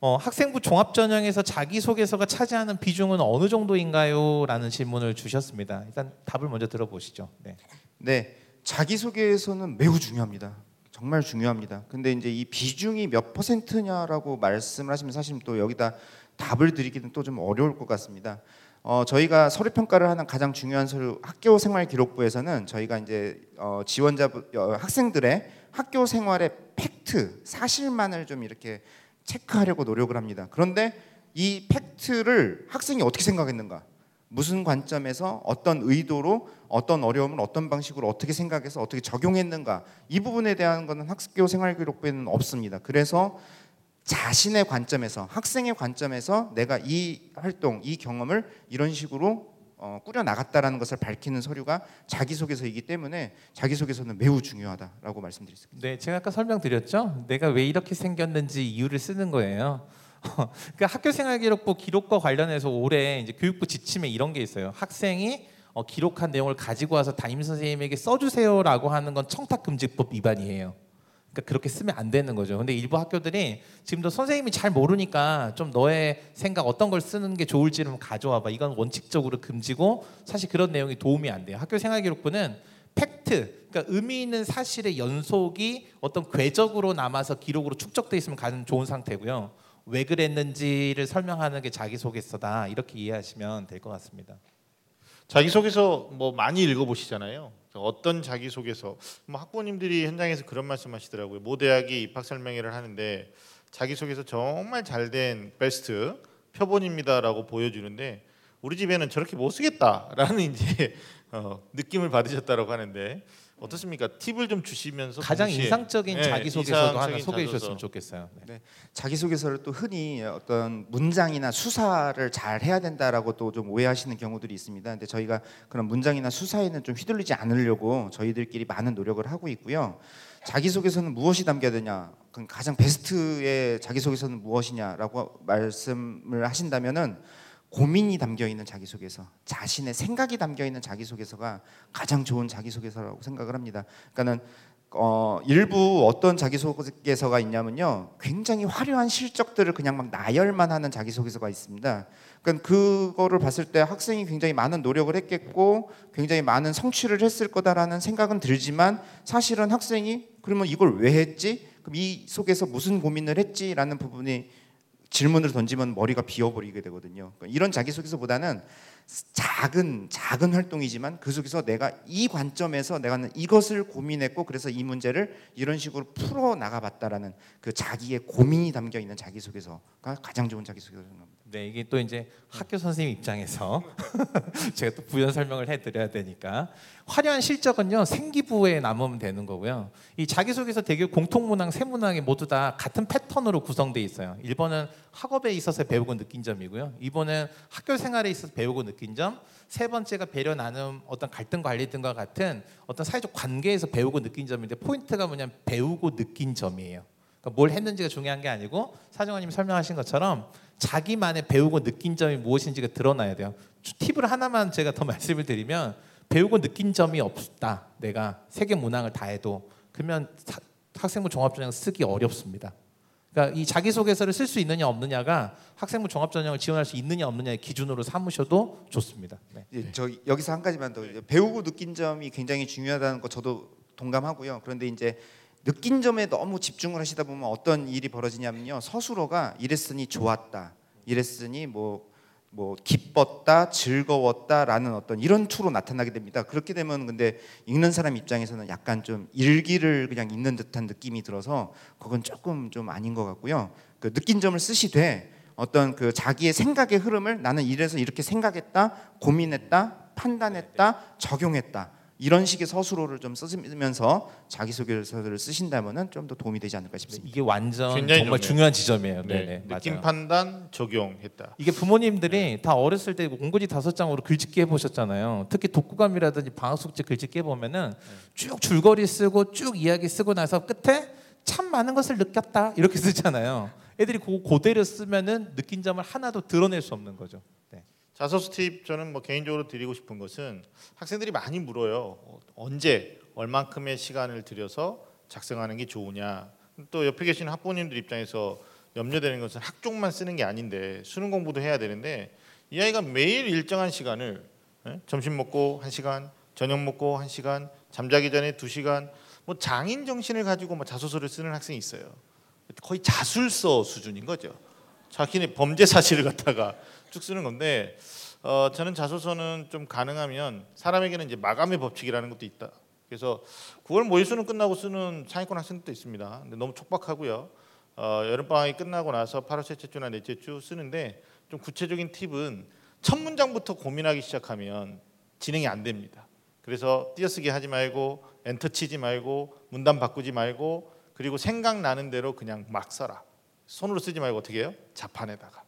어, 학생부 종합전형에서 자기소개서가 차지하는 비중은 어느 정도인가요? 라는 질문을 주셨습니다. 일단 답을 먼저 들어보시죠. 네. 네. 자기소개서는 매우 중요합니다. 정말 중요합니다. 근데 이제 이 비중이 몇 퍼센트냐라고 말씀을 하시면 사실 또 여기다 답을 드리기는 또 좀 어려울 것 같습니다. 어, 저희가 서류 평가를 하는 가장 중요한 서류, 학교 생활 기록부에서는 저희가 이제 어, 지원자 어, 학생들의 학교 생활의 팩트, 사실만을 좀 이렇게 체크하려고 노력을 합니다. 그런데 이 팩트를 학생이 어떻게 생각했는가? 무슨 관점에서 어떤 의도로 어떤 어려움을 어떤 방식으로 어떻게 생각해서 어떻게 적용했는가, 이 부분에 대한 것은 학교 생활기록부에는 없습니다. 그래서 자신의 관점에서, 학생의 관점에서 내가 이 활동, 이 경험을 이런 식으로 어, 꾸려나갔다라는 것을 밝히는 서류가 자기소개서이기 때문에 자기소개서는 매우 중요하다라고 말씀드렸습니다. 네, 제가 아까 설명드렸죠? 내가 왜 이렇게 생겼는지 이유를 쓰는 거예요. 그러니까 학교생활기록부 기록과 관련해서 올해 이제 교육부 지침에 이런 게 있어요. 학생이 어, 기록한 내용을 가지고 와서 담임선생님에게 써주세요라고 하는 건 청탁금지법 위반이에요. 그러니까 그렇게 쓰면 안 되는 거죠. 근데 일부 학교들이 지금도 선생님이 잘 모르니까 좀 너의 생각 어떤 걸 쓰는 게 좋을지 좀 가져와봐. 이건 원칙적으로 금지고 사실 그런 내용이 도움이 안 돼요. 학교 생활기록부는 팩트, 그러니까 의미 있는 사실의 연속이 어떤 궤적으로 남아서 기록으로 축적돼 있으면 가장 좋은 상태고요. 왜 그랬는지를 설명하는 게 자기소개서다, 이렇게 이해하시면 될 것 같습니다. 자기소개서 뭐 많이 읽어보시잖아요. 어떤 자기소개서, 뭐 학부모님들이 현장에서 그런 말씀하시더라고요. 모 대학이 입학 설명회를 하는데 자기소개서 정말 잘된 베스트 표본입니다라고 보여주는데 우리 집에는 저렇게 못 쓰겠다라는 이제 어, 느낌을 받으셨다라고 하는데 어떻습니까? 팁을 좀 주시면서 가장 동시에, 인상적인 네, 자기소개서도 하나 소개해 주셨으면 좋겠어요. 네. 네. 자기소개서를 또 흔히 어떤 문장이나 수사를 잘 해야 된다라고 또 좀 오해하시는 경우들이 있습니다. 근데 저희가 그런 문장이나 수사에는 좀 휘둘리지 않으려고 저희들끼리 많은 노력을 하고 있고요. 자기소개서는 무엇이 담겨야 되냐? 그럼 가장 베스트의 자기소개서는 무엇이냐라고 말씀을 하신다면은 고민이 담겨있는 자기소개서, 자신의 생각이 담겨있는 자기소개서가 가장 좋은 자기소개서라고 생각을 합니다. 그러니까는 어, 일부 어떤 자기소개서가 있냐면요, 굉장히 화려한 실적들을 그냥 막 나열만 하는 자기소개서가 있습니다. 그러니까 그거를 봤을 때 학생이 굉장히 많은 노력을 했겠고 굉장히 많은 성취를 했을 거다라는 생각은 들지만, 사실은 학생이 그러면 이걸 왜 했지? 그럼 이 속에서 무슨 고민을 했지? 라는 부분이 질문을 던지면 머리가 비어버리게 되거든요. 이런 자기소개서보다는 작은 작은 활동이지만 그 속에서 내가 이 관점에서 내가 이것을 고민했고 그래서 이 문제를 이런 식으로 풀어나가봤다라는 그 자기의 고민이 담겨있는 자기소개서가 가장 좋은 자기소개서라는 겁니다. 네, 이게 또 이제 학교 선생님 입장에서 제가 또 부연 설명을 해드려야 되니까, 화려한 실적은요 생기부에 남으면 되는 거고요. 이 자기소개서 대개 공통문항 세 문항이 모두 다 같은 패턴으로 구성되어 있어요. 일 번은 학업에 있어서 배우고 느낀 점이고요. 이 번은 학교 생활에 있어서 배우고 느낀 점, 세 번째가 배려, 나눔, 어떤 갈등 관리 등과 같은 어떤 사회적 관계에서 배우고 느낀 점인데, 포인트가 뭐냐면 배우고 느낀 점이에요. 그러니까 뭘 했는지가 중요한 게 아니고 사정관님이 설명하신 것처럼 자기만의 배우고 느낀 점이 무엇인지가 드러나야 돼요. 팁을 하나만 제가 더 말씀을 드리면, 배우고 느낀 점이 없다. 내가 세 개 문항을 다 해도 그러면 사, 학생부 종합전형 쓰기 어렵습니다. 그러니까 이 자기소개서를 쓸 수 있느냐 없느냐가 학생부 종합전형을 지원할 수 있느냐 없느냐의 기준으로 삼으셔도 좋습니다. 네. 예, 저 여기서 한 가지만 더, 배우고 느낀 점이 굉장히 중요하다는 거 저도 동감하고요. 그런데 이제 느낀 점에 너무 집중을 하시다 보면 어떤 일이 벌어지냐면요, 서술어가 이랬으니 좋았다, 이랬으니 뭐, 뭐 기뻤다, 즐거웠다라는 어떤 이런 투로 나타나게 됩니다. 그렇게 되면 근데 읽는 사람 입장에서는 약간 좀 일기를 그냥 읽는 듯한 느낌이 들어서 그건 조금 좀 아닌 것 같고요. 그 느낀 점을 쓰시되 어떤 그 자기의 생각의 흐름을 나는 이래서 이렇게 생각했다, 고민했다, 판단했다, 적용했다, 이런 식의 서술어를 좀 쓰면서 자기소개서를 쓰신다면은 좀 더 도움이 되지 않을까 싶습니다. 이게 완전 정말 중요해요. 중요한 지점이에요. 네. 네네, 느낌, 맞아요. 판단, 적용했다. 이게 부모님들이 네. 다 어렸을 때 공구지 다섯 장으로 글짓기 해보셨잖아요. 특히 독후감이라든지 방학숙제 글짓기 해보면은 네. 쭉 줄거리 쓰고 쭉 이야기 쓰고 나서 끝에 참 많은 것을 느꼈다 이렇게 쓰잖아요. 애들이 그거 그대로 쓰면은 느낀 점을 하나도 드러낼 수 없는 거죠. 네. 자소서 팁 저는 뭐 개인적으로 드리고 싶은 것은 학생들이 많이 물어요. 언제 얼만큼의 시간을 들여서 작성하는 게 좋으냐. 또 옆에 계신 학부모님들 입장에서 염려되는 것은 학종만 쓰는 게 아닌데 수능 공부도 해야 되는데 이 아이가 매일 일정한 시간을 점심 먹고 한 시간, 저녁 먹고 한 시간, 잠자기 전에 두 시간, 뭐 장인 정신을 가지고 뭐 자소서를 쓰는 학생이 있어요. 거의 자술서 수준인 거죠. 자기네 범죄 사실을 갖다가 쭉 쓰는 건데 어, 저는 자소서는 좀 가능하면 사람에게는 이제 마감의 법칙이라는 것도 있다. 그래서 구월 모의수능 끝나고 쓰는 상위권 학생들도 있습니다. 근데 너무 촉박하고요. 어, 여름방학이 끝나고 나서 팔월 셋째 주나 넷째 주 쓰는데 좀 구체적인 팁은 첫 문장부터 고민하기 시작하면 진행이 안 됩니다. 그래서 띄어쓰기 하지 말고 엔터 치지 말고 문단 바꾸지 말고 그리고 생각나는 대로 그냥 막 써라. 손으로 쓰지 말고 어떻게 해요? 자판에다가.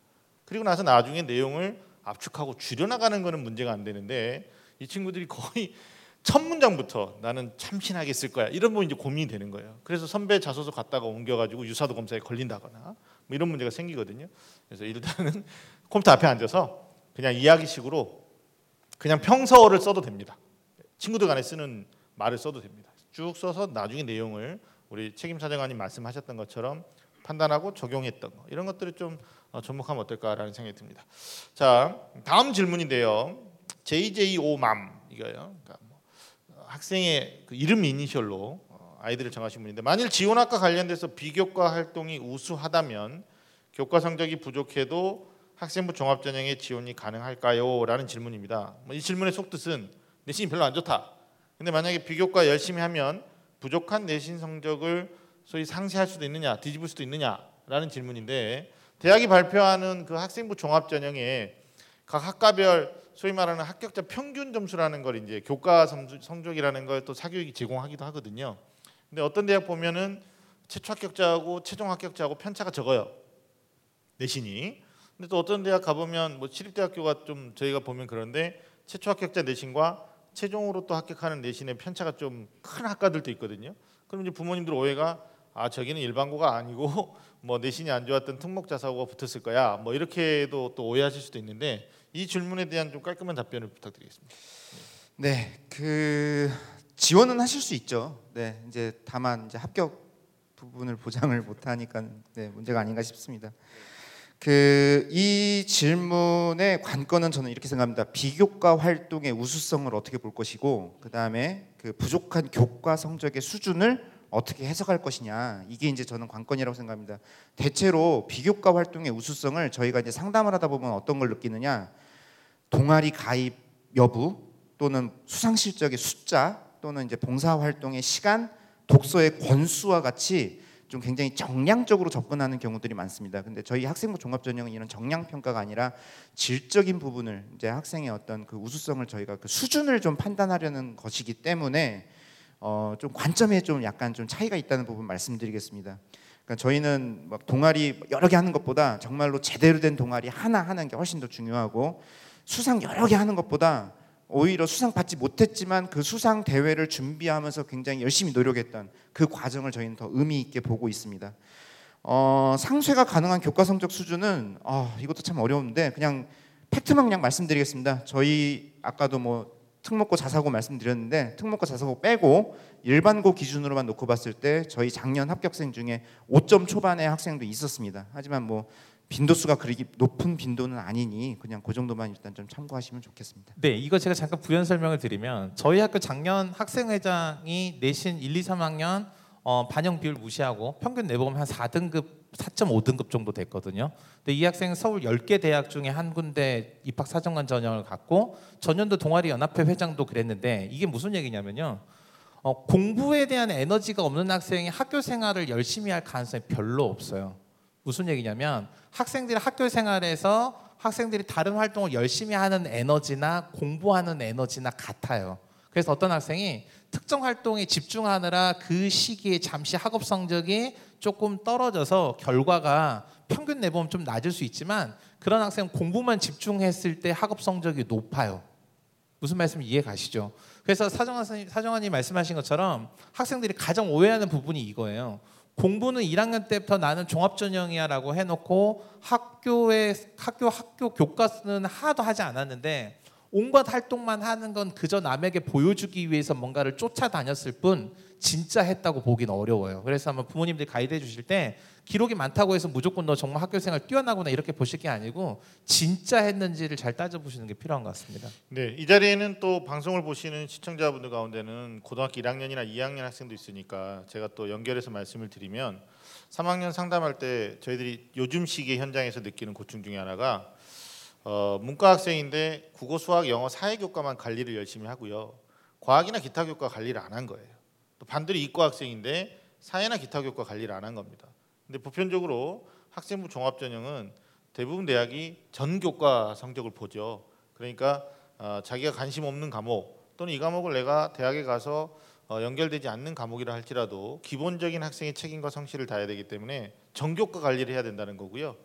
그리고 나서 나중에 내용을 압축하고 줄여나가는 거는 문제가 안 되는데 이 친구들이 거의 첫 문장부터 나는 참신하게 쓸 거야 이런 거 이제 고민이 되는 거예요. 그래서 선배 자소서 갖다가 옮겨가지고 유사도 검사에 걸린다거나 뭐 이런 문제가 생기거든요. 그래서 일단은 컴퓨터 앞에 앉아서 그냥 이야기식으로 그냥 평서를 써도 됩니다. 친구들 간에 쓰는 말을 써도 됩니다. 쭉 써서 나중에 내용을 우리 책임 사정관님 말씀하셨던 것처럼 판단하고 적용했던 거, 이런 것들을 좀 접목하면 어떨까라는 생각이 듭니다. 자, 다음 질문인데요. 제이제이오맘 이거요. 그러니까 뭐 학생의 그 이름 이니셜로 아이들을 정하신 분인데 만일 지원학과 관련돼서 비교과 활동이 우수하다면 교과 성적이 부족해도 학생부 종합전형에 지원이 가능할까요? 라는 질문입니다. 뭐 이 질문의 속뜻은 내신이 별로 안 좋다. 근데 만약에 비교과 열심히 하면 부족한 내신 성적을 소위 상쇄할 수도 있느냐, 뒤집을 수도 있느냐라는 질문인데 대학이 발표하는 그 학생부 종합전형에 각 학과별 소위 말하는 합격자 평균 점수라는 걸 이제 교과 성적이라는 걸 또 사교육이 제공하기도 하거든요. 근데 어떤 대학 보면은 최초 합격자하고 최종 합격자하고 편차가 적어요, 내신이. 근데 또 어떤 대학 가보면 뭐 시립대학교가 좀 저희가 보면 그런데 최초 합격자 내신과 최종으로 또 합격하는 내신의 편차가 좀 큰 학과들도 있거든요. 그럼 이제 부모님들 오해가 아 저기는 일반고가 아니고 뭐 내신이 안 좋았던 특목자사고가 붙었을 거야 뭐 이렇게도 또 오해하실 수도 있는데 이 질문에 대한 좀 깔끔한 답변을 부탁드리겠습니다. 네, 그 지원은 하실 수 있죠. 네, 이제 다만 이제 합격 부분을 보장을 못하니까 네, 문제가 아닌가 싶습니다. 그 이 질문의 관건은 저는 이렇게 생각합니다. 비교과 활동의 우수성을 어떻게 볼 것이고 그 다음에 그 부족한 교과 성적의 수준을 어떻게 해석할 것이냐, 이게 이제 저는 관건이라고 생각합니다. 대체로 비교과 활동의 우수성을 저희가 이제 상담을 하다 보면 어떤 걸 느끼느냐, 동아리 가입 여부 또는 수상 실적의 숫자 또는 이제 봉사 활동의 시간, 독서의 권수와 같이 좀 굉장히 정량적으로 접근하는 경우들이 많습니다. 근데 저희 학생부 종합전형은 이런 정량 평가가 아니라 질적인 부분을 이제 학생의 어떤 그 우수성을 저희가 그 수준을 좀 판단하려는 것이기 때문에 어 좀 관점에 좀 약간 좀 차이가 있다는 부분 말씀드리겠습니다. 그러니까 저희는 막 동아리 여러 개 하는 것보다 정말로 제대로 된 동아리 하나 하는 게 훨씬 더 중요하고 수상 여러 개 하는 것보다 오히려 수상 받지 못했지만 그 수상 대회를 준비하면서 굉장히 열심히 노력했던 그 과정을 저희는 더 의미 있게 보고 있습니다. 어, 상쇄가 가능한 교과 성적 수준은 어, 이것도 참 어려운데 그냥 팩트만 그냥 말씀드리겠습니다. 저희 아까도 뭐 특목고 자사고 말씀드렸는데 특목고 자사고 빼고 일반고 기준으로만 놓고 봤을 때 저희 작년 합격생 중에 오 점 초반의 학생도 있었습니다. 하지만 뭐 빈도수가 그리 높은 빈도는 아니니 그냥 그 정도만 일단 좀 참고하시면 좋겠습니다. 네, 이거 제가 잠깐 부연 설명을 드리면 저희 학교 작년 학생회장이 내신 일, 이, 삼 학년 어, 반영 비율 무시하고 평균 내보면 한 사 등급, 사 점 오 등급 정도 됐거든요. 근데 이 학생은 서울 열 개 대학 중에 한 군데 입학사정관 전형을 갖고 전년도 동아리 연합회 회장도 그랬는데, 이게 무슨 얘기냐면요. 어, 공부에 대한 에너지가 없는 학생이 학교 생활을 열심히 할 가능성이 별로 없어요. 무슨 얘기냐면 학생들이 학교 생활에서 학생들이 다른 활동을 열심히 하는 에너지나 공부하는 에너지나 같아요. 그래서 어떤 학생이 특정 활동에 집중하느라 그 시기에 잠시 학업 성적이 조금 떨어져서 결과가 평균 내보면 좀 낮을 수 있지만, 그런 학생은 공부만 집중했을 때 학업 성적이 높아요. 무슨 말씀인지 이해 가시죠? 그래서 사정환 선생님, 사정환이 말씀하신 것처럼 학생들이 가장 오해하는 부분이 이거예요. 공부는 일 학년 때부터 나는 종합전형이야 라고 해놓고 학교에, 학교, 학교 교과서는 하나도 하지 않았는데 온갖 활동만 하는 건 그저 남에게 보여주기 위해서 뭔가를 쫓아다녔을 뿐 진짜 했다고 보긴 어려워요. 그래서 아마 부모님들이 가이드해 주실 때 기록이 많다고 해서 무조건 너 정말 학교생활 뛰어나구나 이렇게 보실 게 아니고 진짜 했는지를 잘 따져보시는 게 필요한 것 같습니다. 네, 이 자리에는 또 방송을 보시는 시청자분들 가운데는 고등학교 일 학년이나 이 학년 학생도 있으니까 제가 또 연결해서 말씀을 드리면, 삼 학년 상담할 때 저희들이 요즘 시기의 현장에서 느끼는 고충 중에 하나가 어, 문과 학생인데 국어, 수학, 영어, 사회 교과만 관리를 열심히 하고요, 과학이나 기타 교과 관리를 안 한 거예요. 또 반대로 이과 학생인데 사회나 기타 교과 관리를 안 한 겁니다. 근데 보편적으로 학생부 종합전형은 대부분 대학이 전 교과 성적을 보죠. 그러니까 어, 자기가 관심 없는 과목 또는 이 과목을 내가 대학에 가서 어, 연결되지 않는 과목이라 할지라도 기본적인 학생의 책임과 성실을 다해야 되기 때문에 전 교과 관리를 해야 된다는 거고요.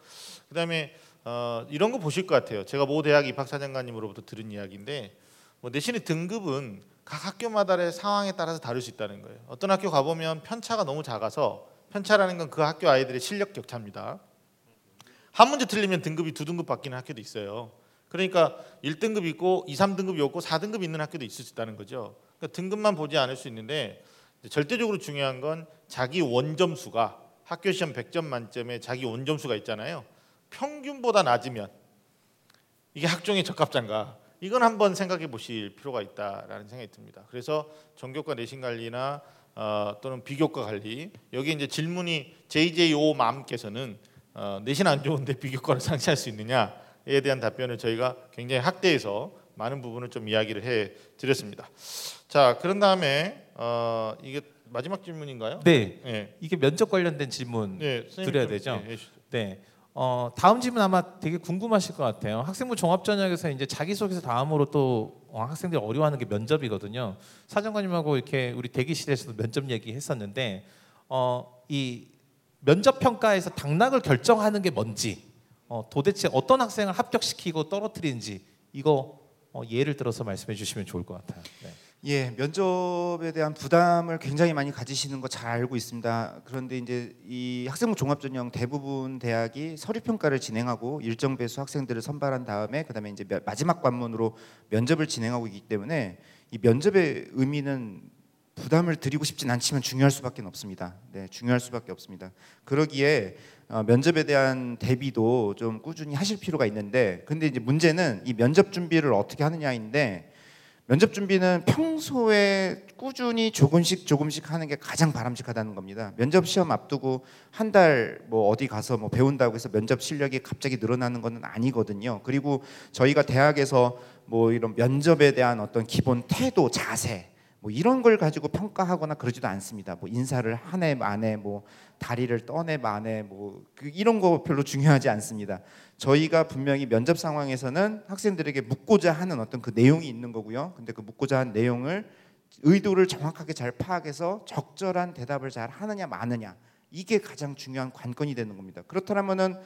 그다음에 어, 이런 거 보실 것 같아요. 제가 모 대학 입학사정관님으로부터 들은 이야기인데, 뭐 내신의 등급은 각 학교마다의 상황에 따라서 다를 수 있다는 거예요. 어떤 학교 가보면 편차가 너무 작아서, 편차라는 건 그 학교 아이들의 실력 격차입니다. 한 문제 틀리면 등급이 두 등급 바뀌는 학교도 있어요. 그러니까 일 등급 있고 이, 삼 등급이 없고 사 등급 있는 학교도 있을 수 있다는 거죠. 그러니까 등급만 보지 않을 수 있는데, 절대적으로 중요한 건 자기 원점수가, 학교 시험 백 점 만점에 자기 원점수가 있잖아요. 평균보다 낮으면 이게 학종의 적합자인가, 이건 한번 생각해 보실 필요가 있다라는 생각이 듭니다. 그래서 전교과 내신 관리나 어, 또는 비교과 관리, 여기 이제 질문이 제이제이오맘께서는 어, 내신 안 좋은데 비교과를 상시할 수 있느냐에 대한 답변을 저희가 굉장히 학대해서 많은 부분을 좀 이야기를 해 드렸습니다. 자, 그런 다음에 어, 이게 마지막 질문인가요? 네, 네. 이게 면접 관련된 질문 네, 드려야 되죠. 네, 네. 어, 다음 질문 아마 되게 궁금하실 것 같아요. 학생부 종합전형에서 이제 자기소개서 다음으로 또 어, 학생들이 어려워하는 게 면접이거든요. 사정관님하고 이렇게 우리 대기실에서도 면접 얘기했었는데, 어, 이 면접 평가에서 당락을 결정하는 게 뭔지, 어, 도대체 어떤 학생을 합격시키고 떨어뜨리는지, 이거 어, 예를 들어서 말씀해 주시면 좋을 것 같아요. 네. 예, 면접에 대한 부담을 굉장히 많이 가지시는 거 잘 알고 있습니다. 그런데 이제 이 학생부 종합전형 대부분 대학이 서류 평가를 진행하고 일정 배수 학생들을 선발한 다음에 그다음에 이제 마지막 관문으로 면접을 진행하고 있기 때문에 이 면접의 의미는 부담을 드리고 싶진 않지만 중요할 수밖에 없습니다. 네, 중요할 수밖에 없습니다. 그러기에 어, 면접에 대한 대비도 좀 꾸준히 하실 필요가 있는데, 근데 이제 문제는 이 면접 준비를 어떻게 하느냐인데, 면접 준비는 평소에 꾸준히 조금씩 조금씩 하는 게 가장 바람직하다는 겁니다. 면접 시험 앞두고 한 달 뭐 어디 가서 뭐 배운다고 해서 면접 실력이 갑자기 늘어나는 건 아니거든요. 그리고 저희가 대학에서 뭐 이런 면접에 대한 어떤 기본 태도, 자세 뭐 이런 걸 가지고 평가하거나 그러지도 않습니다. 뭐 인사를 하네 마네, 뭐 다리를 떠네 마네, 뭐 그 이런 거 별로 중요하지 않습니다. 저희가 분명히 면접 상황에서는 학생들에게 묻고자 하는 어떤 그 내용이 있는 거고요. 근데 그 묻고자 한 내용을, 의도를 정확하게 잘 파악해서 적절한 대답을 잘 하느냐 마느냐, 이게 가장 중요한 관건이 되는 겁니다. 그렇다면은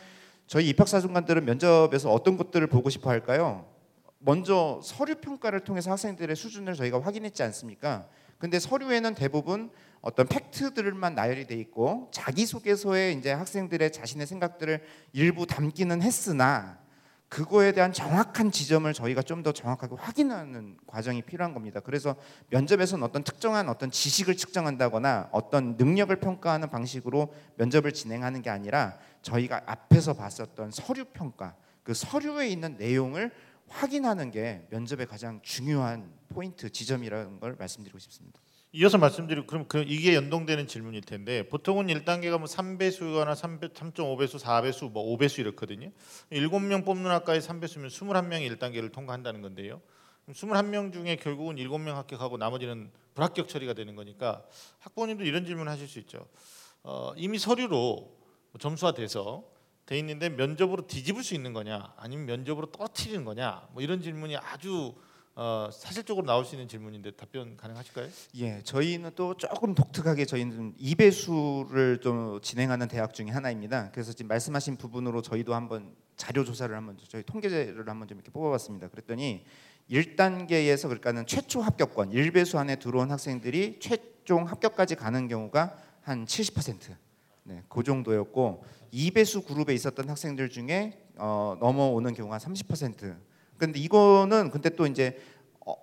저희 입학사정관들은 면접에서 어떤 것들을 보고 싶어 할까요? 먼저 서류 평가를 통해서 학생들의 수준을 저희가 확인했지 않습니까? 근데 서류에는 대부분 어떤 팩트들만 나열이 돼 있고 자기소개서에 이제 학생들의 자신의 생각들을 일부 담기는 했으나 그거에 대한 정확한 지점을 저희가 좀 더 정확하게 확인하는 과정이 필요한 겁니다. 그래서 면접에서는 어떤 특정한 어떤 지식을 측정한다거나 어떤 능력을 평가하는 방식으로 면접을 진행하는 게 아니라, 저희가 앞에서 봤었던 서류 평가, 그 서류에 있는 내용을 확인하는 게 면접의 가장 중요한 포인트, 지점이라는 걸 말씀드리고 싶습니다. 이어서 말씀드리고 그럼 그 이게 연동되는 질문일 텐데 보통은 일 단계 가면 삼 배수거나 삼 점 오 배수, 사 배수, 뭐 오 배수 이렇거든요. 일곱 명 뽑는 학과에 삼 배수면 이십일 명이 일 단계를 통과한다는 건데요. 그럼 이십일 명 중에 결국은 일곱 명 합격하고 나머지는 불합격 처리가 되는 거니까 학부모님도 이런 질문을 하실 수 있죠. 어, 이미 서류로 점수화돼서 돼 있는데 면접으로 뒤집을 수 있는 거냐 아니면 면접으로 떨어뜨리는 거냐 뭐 이런 질문이 아주 어, 사실적으로 나올 수 있는 질문인데 답변 가능하실까요? 예, 저희는 또 조금 독특하게 저희는 이 배수를 좀 진행하는 대학 중에 하나입니다. 그래서 지금 말씀하신 부분으로 저희도 한번 자료 조사를 한번 저희 통계를 한번 좀 이렇게 뽑아봤습니다. 그랬더니 일 단계에서 그러니까는 최초 합격권 일 배수 안에 들어온 학생들이 최종 합격까지 가는 경우가 한 칠십 퍼센트 네, 그 정도였고 이 배수 그룹에 있었던 학생들 중에 어, 넘어오는 경우가 삼십 퍼센트. 근데 이거는 근데 또 이제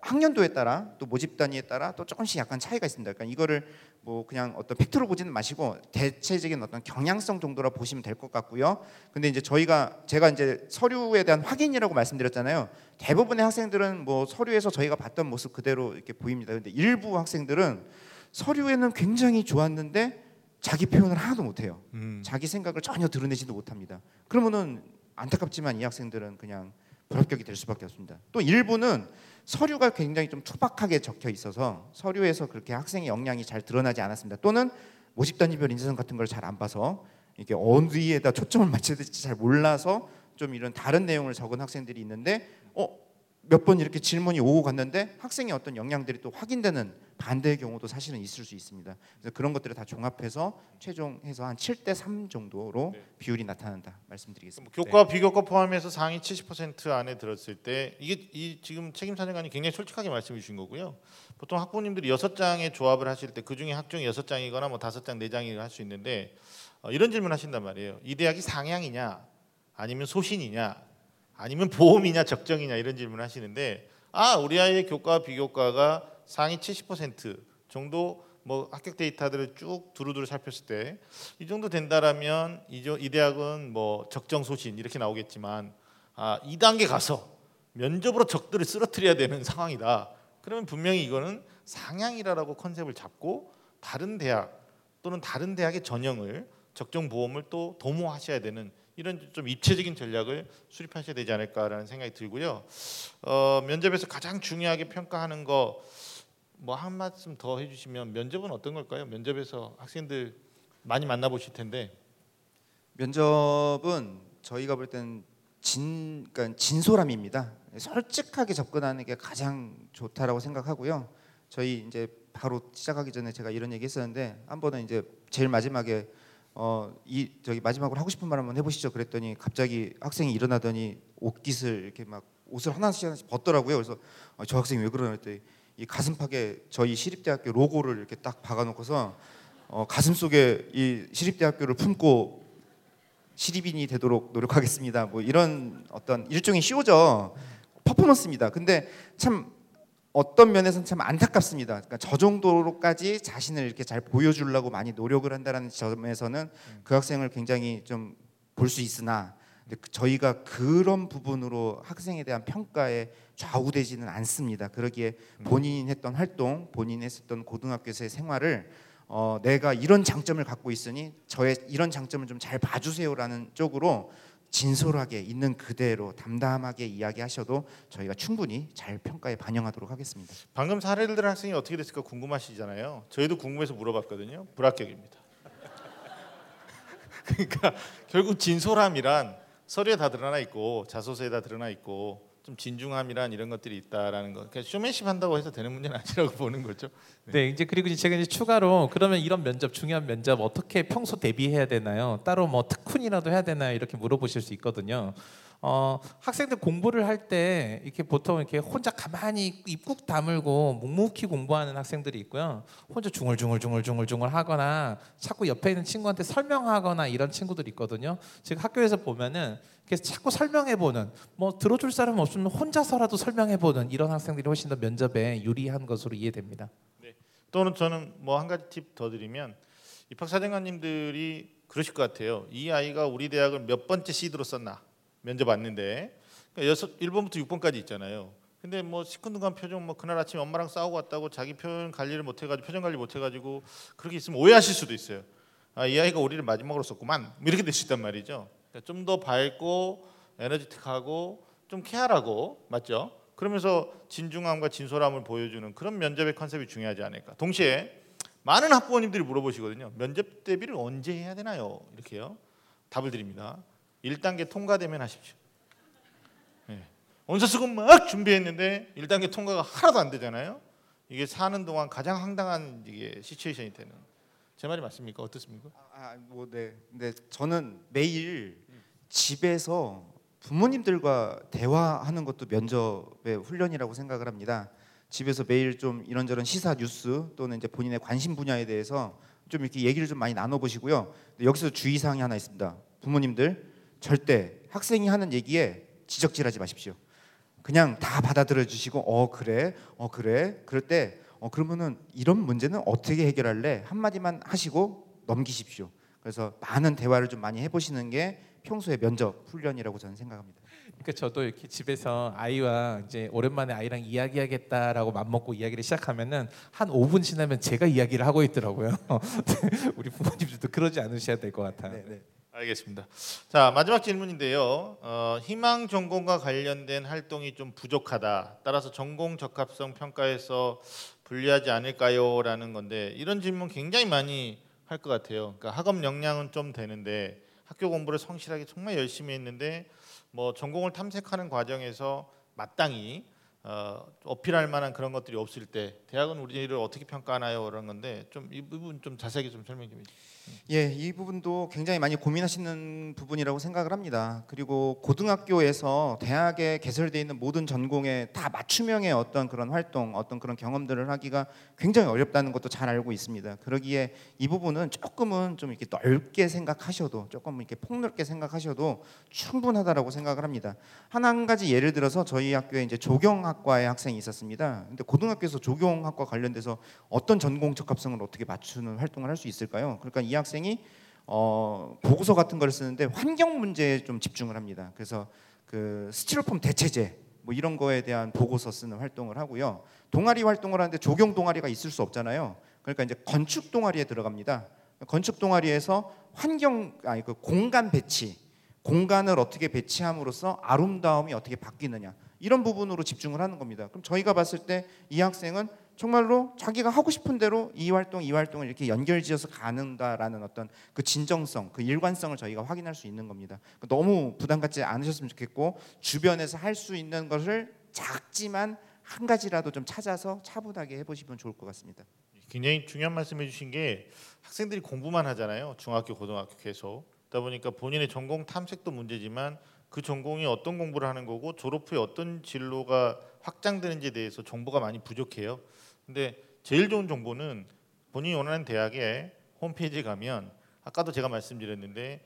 학년도에 따라 또 모집 단위에 따라 또 조금씩 약간 차이가 있습니다. 그러니까 이거를 뭐 그냥 어떤 팩트로 보지는 마시고 대체적인 어떤 경향성 정도라 보시면 될 것 같고요. 근데 이제 저희가 제가 이제 서류에 대한 확인이라고 말씀드렸잖아요. 대부분의 학생들은 뭐 서류에서 저희가 봤던 모습 그대로 이렇게 보입니다. 근데 일부 학생들은 서류에는 굉장히 좋았는데 자기 표현을 하나도 못해요. 음. 자기 생각을 전혀 드러내지도 못합니다. 그러면은 안타깝지만 이 학생들은 그냥 불합격이 될 수밖에 없습니다. 또 일부는 서류가 굉장히 좀 투박하게 적혀 있어서 서류에서 그렇게 학생의 역량이 잘 드러나지 않았습니다. 또는 모집 단위별 인재성 같은 걸 잘 안 봐서 이게 어디에다 초점을 맞춰야 될지 잘 몰라서 좀 이런 다른 내용을 적은 학생들이 있는데 어, 몇 번 이렇게 질문이 오고 갔는데 학생의 어떤 역량들이 또 확인되는 반대의 경우도 사실은 있을 수 있습니다. 그래서 그런 것들을 다 종합해서 최종해서 한 칠 대 삼 정도로 네. 비율이 나타난다 말씀드리겠습니다. 교과 네. 비교과 포함해서 상위 칠십 퍼센트 안에 들었을 때 이게 이 지금 책임 사정관이 굉장히 솔직하게 말씀해 주신 거고요. 보통 학부모님들이 여섯 장의 조합을 하실 때 그중에 학종이 여섯 장이거나 뭐 다섯 장, 네 장이 할 수 있는데 어, 이런 질문 하신단 말이에요. 이 대학이 상향이냐 아니면 소신이냐 아니면 보험이냐 적정이냐 이런 질문을 하시는데 아 우리 아이의 교과 비교과가 상위 칠십 퍼센트 정도 뭐 합격 데이터들을 쭉 두루두루 살폈을 때 이 정도 된다라면 이 대학은 뭐 적정 소신 이렇게 나오겠지만 아 이 단계 가서 면접으로 적들을 쓰러뜨려야 되는 상황이다. 그러면 분명히 이거는 상향이라고 컨셉을 잡고 다른 대학 또는 다른 대학의 전형을 적정 보험을 또 도모하셔야 되는 이런 좀 입체적인 전략을 수립하셔야 되지 않을까라는 생각이 들고요. 어, 면접에서 가장 중요하게 평가하는 거 뭐 한 말씀 더 해주시면 면접은 어떤 걸까요? 면접에서 학생들 많이 만나보실 텐데 면접은 저희가 볼 때는 진, 그러니까 진솔함입니다. 솔직하게 접근하는 게 가장 좋다라고 생각하고요. 저희 이제 바로 시작하기 전에 제가 이런 얘기했었는데 한 번은 이제 제일 마지막에 어, 이 저기 마지막으로 하고 싶은 말 한번 해보시죠. 그랬더니 갑자기 학생이 일어나더니 옷깃을 이렇게 막 옷을 하나씩 하나씩 벗더라고요. 그래서 어, 저 학생이 왜 그러나 했더니 이 가슴팍에 저희 시립대학교 로고를 이렇게 딱 박아놓고서 어, 가슴 속에 이 시립대학교를 품고 시립인이 되도록 노력하겠습니다. 뭐 이런 어떤 일종의 쇼죠. 퍼포먼스입니다. 근데 참 어떤 면에서는 참 안타깝습니다. 그러니까 저 정도로까지 자신을 이렇게 잘 보여주려고 많이 노력을 한다는 점에서는 그 학생을 굉장히 좀 볼 수 있으나 근데 저희가 그런 부분으로 학생에 대한 평가에 좌우되지는 않습니다. 그러기에 본인이 했던 활동, 본인이 했었던 고등학교에서의 생활을 어, 내가 이런 장점을 갖고 있으니 저의 이런 장점을 좀 잘 봐주세요라는 쪽으로 진솔하게 있는 그대로 담담하게 이야기하셔도 저희가 충분히 잘 평가에 반영하도록 하겠습니다. 방금 사례를 들은 학생이 어떻게 됐을까 궁금하시잖아요. 저희도 궁금해서 물어봤거든요. 불합격입니다. 그러니까 결국 진솔함이란 서류에 다 드러나 있고 자소서에 다 드러나 있고 좀 진중함이란 이런 것들이 있다라는 거. 그러니까 쇼맨십 한다고 해서 되는 문제는 아니라고 보는 거죠. 네, 네 이제 그리고 제가 이제 추가로 그러면 이런 면접 중요한 면접 어떻게 평소 대비해야 되나요? 따로 뭐 특훈이라도 해야 되나요? 이렇게 물어보실 수 있거든요. 어, 학생들 공부를 할 때 이렇게 보통 이렇게 혼자 가만히 입국 다물고 묵묵히 공부하는 학생들이 있고요. 혼자 중얼중얼중얼중얼중얼 하거나 자꾸 옆에 있는 친구한테 설명하거나 이런 친구들이 있거든요. 지금 학교에서 보면은 그래서 자꾸 설명해보는 뭐 들어줄 사람 없으면 혼자서라도 설명해보는 이런 학생들이 훨씬 더 면접에 유리한 것으로 이해됩니다. 네. 또는 저는 뭐 한 가지 팁 더 드리면 입학사정관님들이 그러실 것 같아요. 이 아이가 우리 대학을 몇 번째 시드로 썼나. 면접 왔는데 그러니까 일 번부터 육 번까지 있잖아요. 근데 뭐 시큰둥한 표정, 뭐 그날 아침 엄마랑 싸우고 왔다고 자기 표현 관리를 못해가지고 표정 관리 못해가지고 그렇게 있으면 오해하실 수도 있어요. 아, 이 아이가 우리를 마지막으로 썼구만, 이렇게 될 수 있단 말이죠. 그러니까 좀 더 밝고 에너지틱하고 좀 케어하고, 맞죠? 그러면서 진중함과 진솔함을 보여주는 그런 면접의 컨셉이 중요하지 않을까. 동시에 많은 학부모님들이 물어보시거든요. 면접 대비를 언제 해야 되나요? 이렇게요. 답을 드립니다. 일 단계 통과되면 하십시오. 네. 원서쓰고 막 준비했는데 일 단계 통과가 하나도 안 되잖아요. 이게 사는 동안 가장 황당한 이게 시츄에이션이 되는. 제 말이 맞습니까? 어떻습니까? 아, 뭐 네. 근데 저는 매일 집에서 부모님들과 대화하는 것도 면접의 훈련이라고 생각을 합니다. 집에서 매일 좀 이런저런 시사 뉴스 또는 이제 본인의 관심 분야에 대해서 좀 이렇게 얘기를 좀 많이 나눠보시고요. 근데 여기서 주의사항이 하나 있습니다. 부모님들 절대 학생이 하는 얘기에 지적질하지 마십시오. 그냥 다 받아들여 주시고 어 그래 어 그래 그럴 때 어 그러면은 이런 문제는 어떻게 해결할래 한마디만 하시고 넘기십시오. 그래서 많은 대화를 좀 많이 해보시는 게 평소의 면접 훈련이라고 저는 생각합니다. 그러니까 저도 이렇게 집에서 아이와 이제 오랜만에 아이랑 이야기하겠다라고 맘먹고 이야기를 시작하면은 한 오 분 지나면 제가 이야기를 하고 있더라고요. 우리 부모님들도 그러지 않으셔야 될 것 같아요. 네네. 알겠습니다. 자, 마지막 질문인데요. 어, 희망 전공과 관련된 활동이 좀 부족하다. 따라서 전공 적합성 평가에서 불리하지 않을까요? 라는 건데, 이런 질문 굉장히 많이 할 것 같아요. 그러니까 학업 역량은 좀 되는데 학교 공부를 성실하게 정말 열심히 했는데 뭐 전공을 탐색하는 과정에서 마땅히 어, 어필할 만한 그런 것들이 없을 때 대학은 우리를 어떻게 평가하나요? 그런 건데 좀 이 부분 좀 자세하게 좀 설명 좀 해주세요. 예, 이 부분도 굉장히 많이 고민하시는 부분이라고 생각을 합니다. 그리고 고등학교에서 대학에 개설되어 있는 모든 전공에 다 맞춤형의 어떤 그런 활동, 어떤 그런 경험들을 하기가 굉장히 어렵다는 것도 잘 알고 있습니다. 그러기에 이 부분은 조금은 좀 이렇게 넓게 생각하셔도, 조금 이렇게 폭넓게 생각하셔도 충분하다라고 생각을 합니다. 한, 한 가지 예를 들어서 저희 학교에 이제 조경학 과의 학생이 있었습니다. 근데 고등학교에서 조경학과 관련돼서 어떤 전공 적합성을 어떻게 맞추는 활동을 할 수 있을까요? 그러니까 이 학생이 어, 보고서 같은 걸 쓰는데 환경 문제에 좀 집중을 합니다. 그래서 그 스티로폼 대체제 뭐 이런 거에 대한 보고서 쓰는 활동을 하고요. 동아리 활동을 하는데 조경 동아리가 있을 수 없잖아요. 그러니까 이제 건축 동아리에 들어갑니다. 건축 동아리에서 환경 아니 그 공간 배치, 공간을 어떻게 배치함으로써 아름다움이 어떻게 바뀌느냐. 이런 부분으로 집중을 하는 겁니다. 그럼 저희가 봤을 때 이 학생은 정말로 자기가 하고 싶은 대로 이 활동, 이 활동을 이렇게 연결지어서 가는다라는 어떤 그 진정성, 그 일관성을 저희가 확인할 수 있는 겁니다. 너무 부담 갖지 않으셨으면 좋겠고 주변에서 할 수 있는 것을 작지만 한 가지라도 좀 찾아서 차분하게 해보시면 좋을 것 같습니다. 굉장히 중요한 말씀해 주신 게 학생들이 공부만 하잖아요. 중학교, 고등학교 계속. 그러다 보니까 본인의 전공 탐색도 문제지만 그 전공이 어떤 공부를 하는 거고 졸업 후에 어떤 진로가 확장되는지에 대해서 정보가 많이 부족해요. 근데 제일 좋은 정보는 본인이 원하는 대학의 홈페이지에 가면 아까도 제가 말씀드렸는데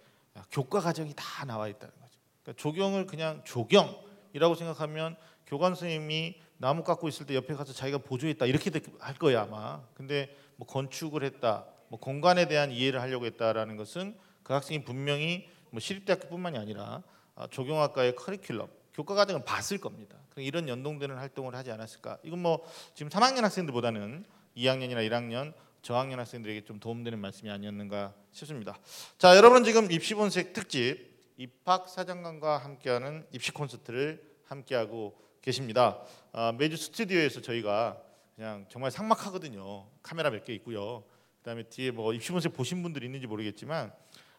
교과 과정이 다 나와 있다는 거죠. 그러니까 조경을 그냥 조경이라고 생각하면 교관 선생님이 나무 깎고 있을 때 옆에 가서 자기가 보조했다 이렇게 할 거야 아마. 근데 뭐 건축을 했다, 뭐 공간에 대한 이해를 하려고 했다라는 것은 그 학생이 분명히 뭐 시립대학교뿐만이 아니라 아, 조경학과의 커리큘럼, 교과 과정을 봤을 겁니다. 이런 연동되는 활동을 하지 않았을까. 이건 뭐 지금 삼 학년 학생들보다는 이 학년이나 일 학년, 저학년 학생들에게 좀 도움되는 말씀이 아니었는가 싶습니다. 자, 여러분은 지금 입시본색 특집 입학사정관과 함께하는 입시 콘서트를 함께하고 계십니다. 아, 매주 스튜디오에서 저희가 그냥 정말 삭막하거든요. 카메라 몇 개 있고요. 그다음에 뒤에 뭐 입시본색 보신 분들이 있는지 모르겠지만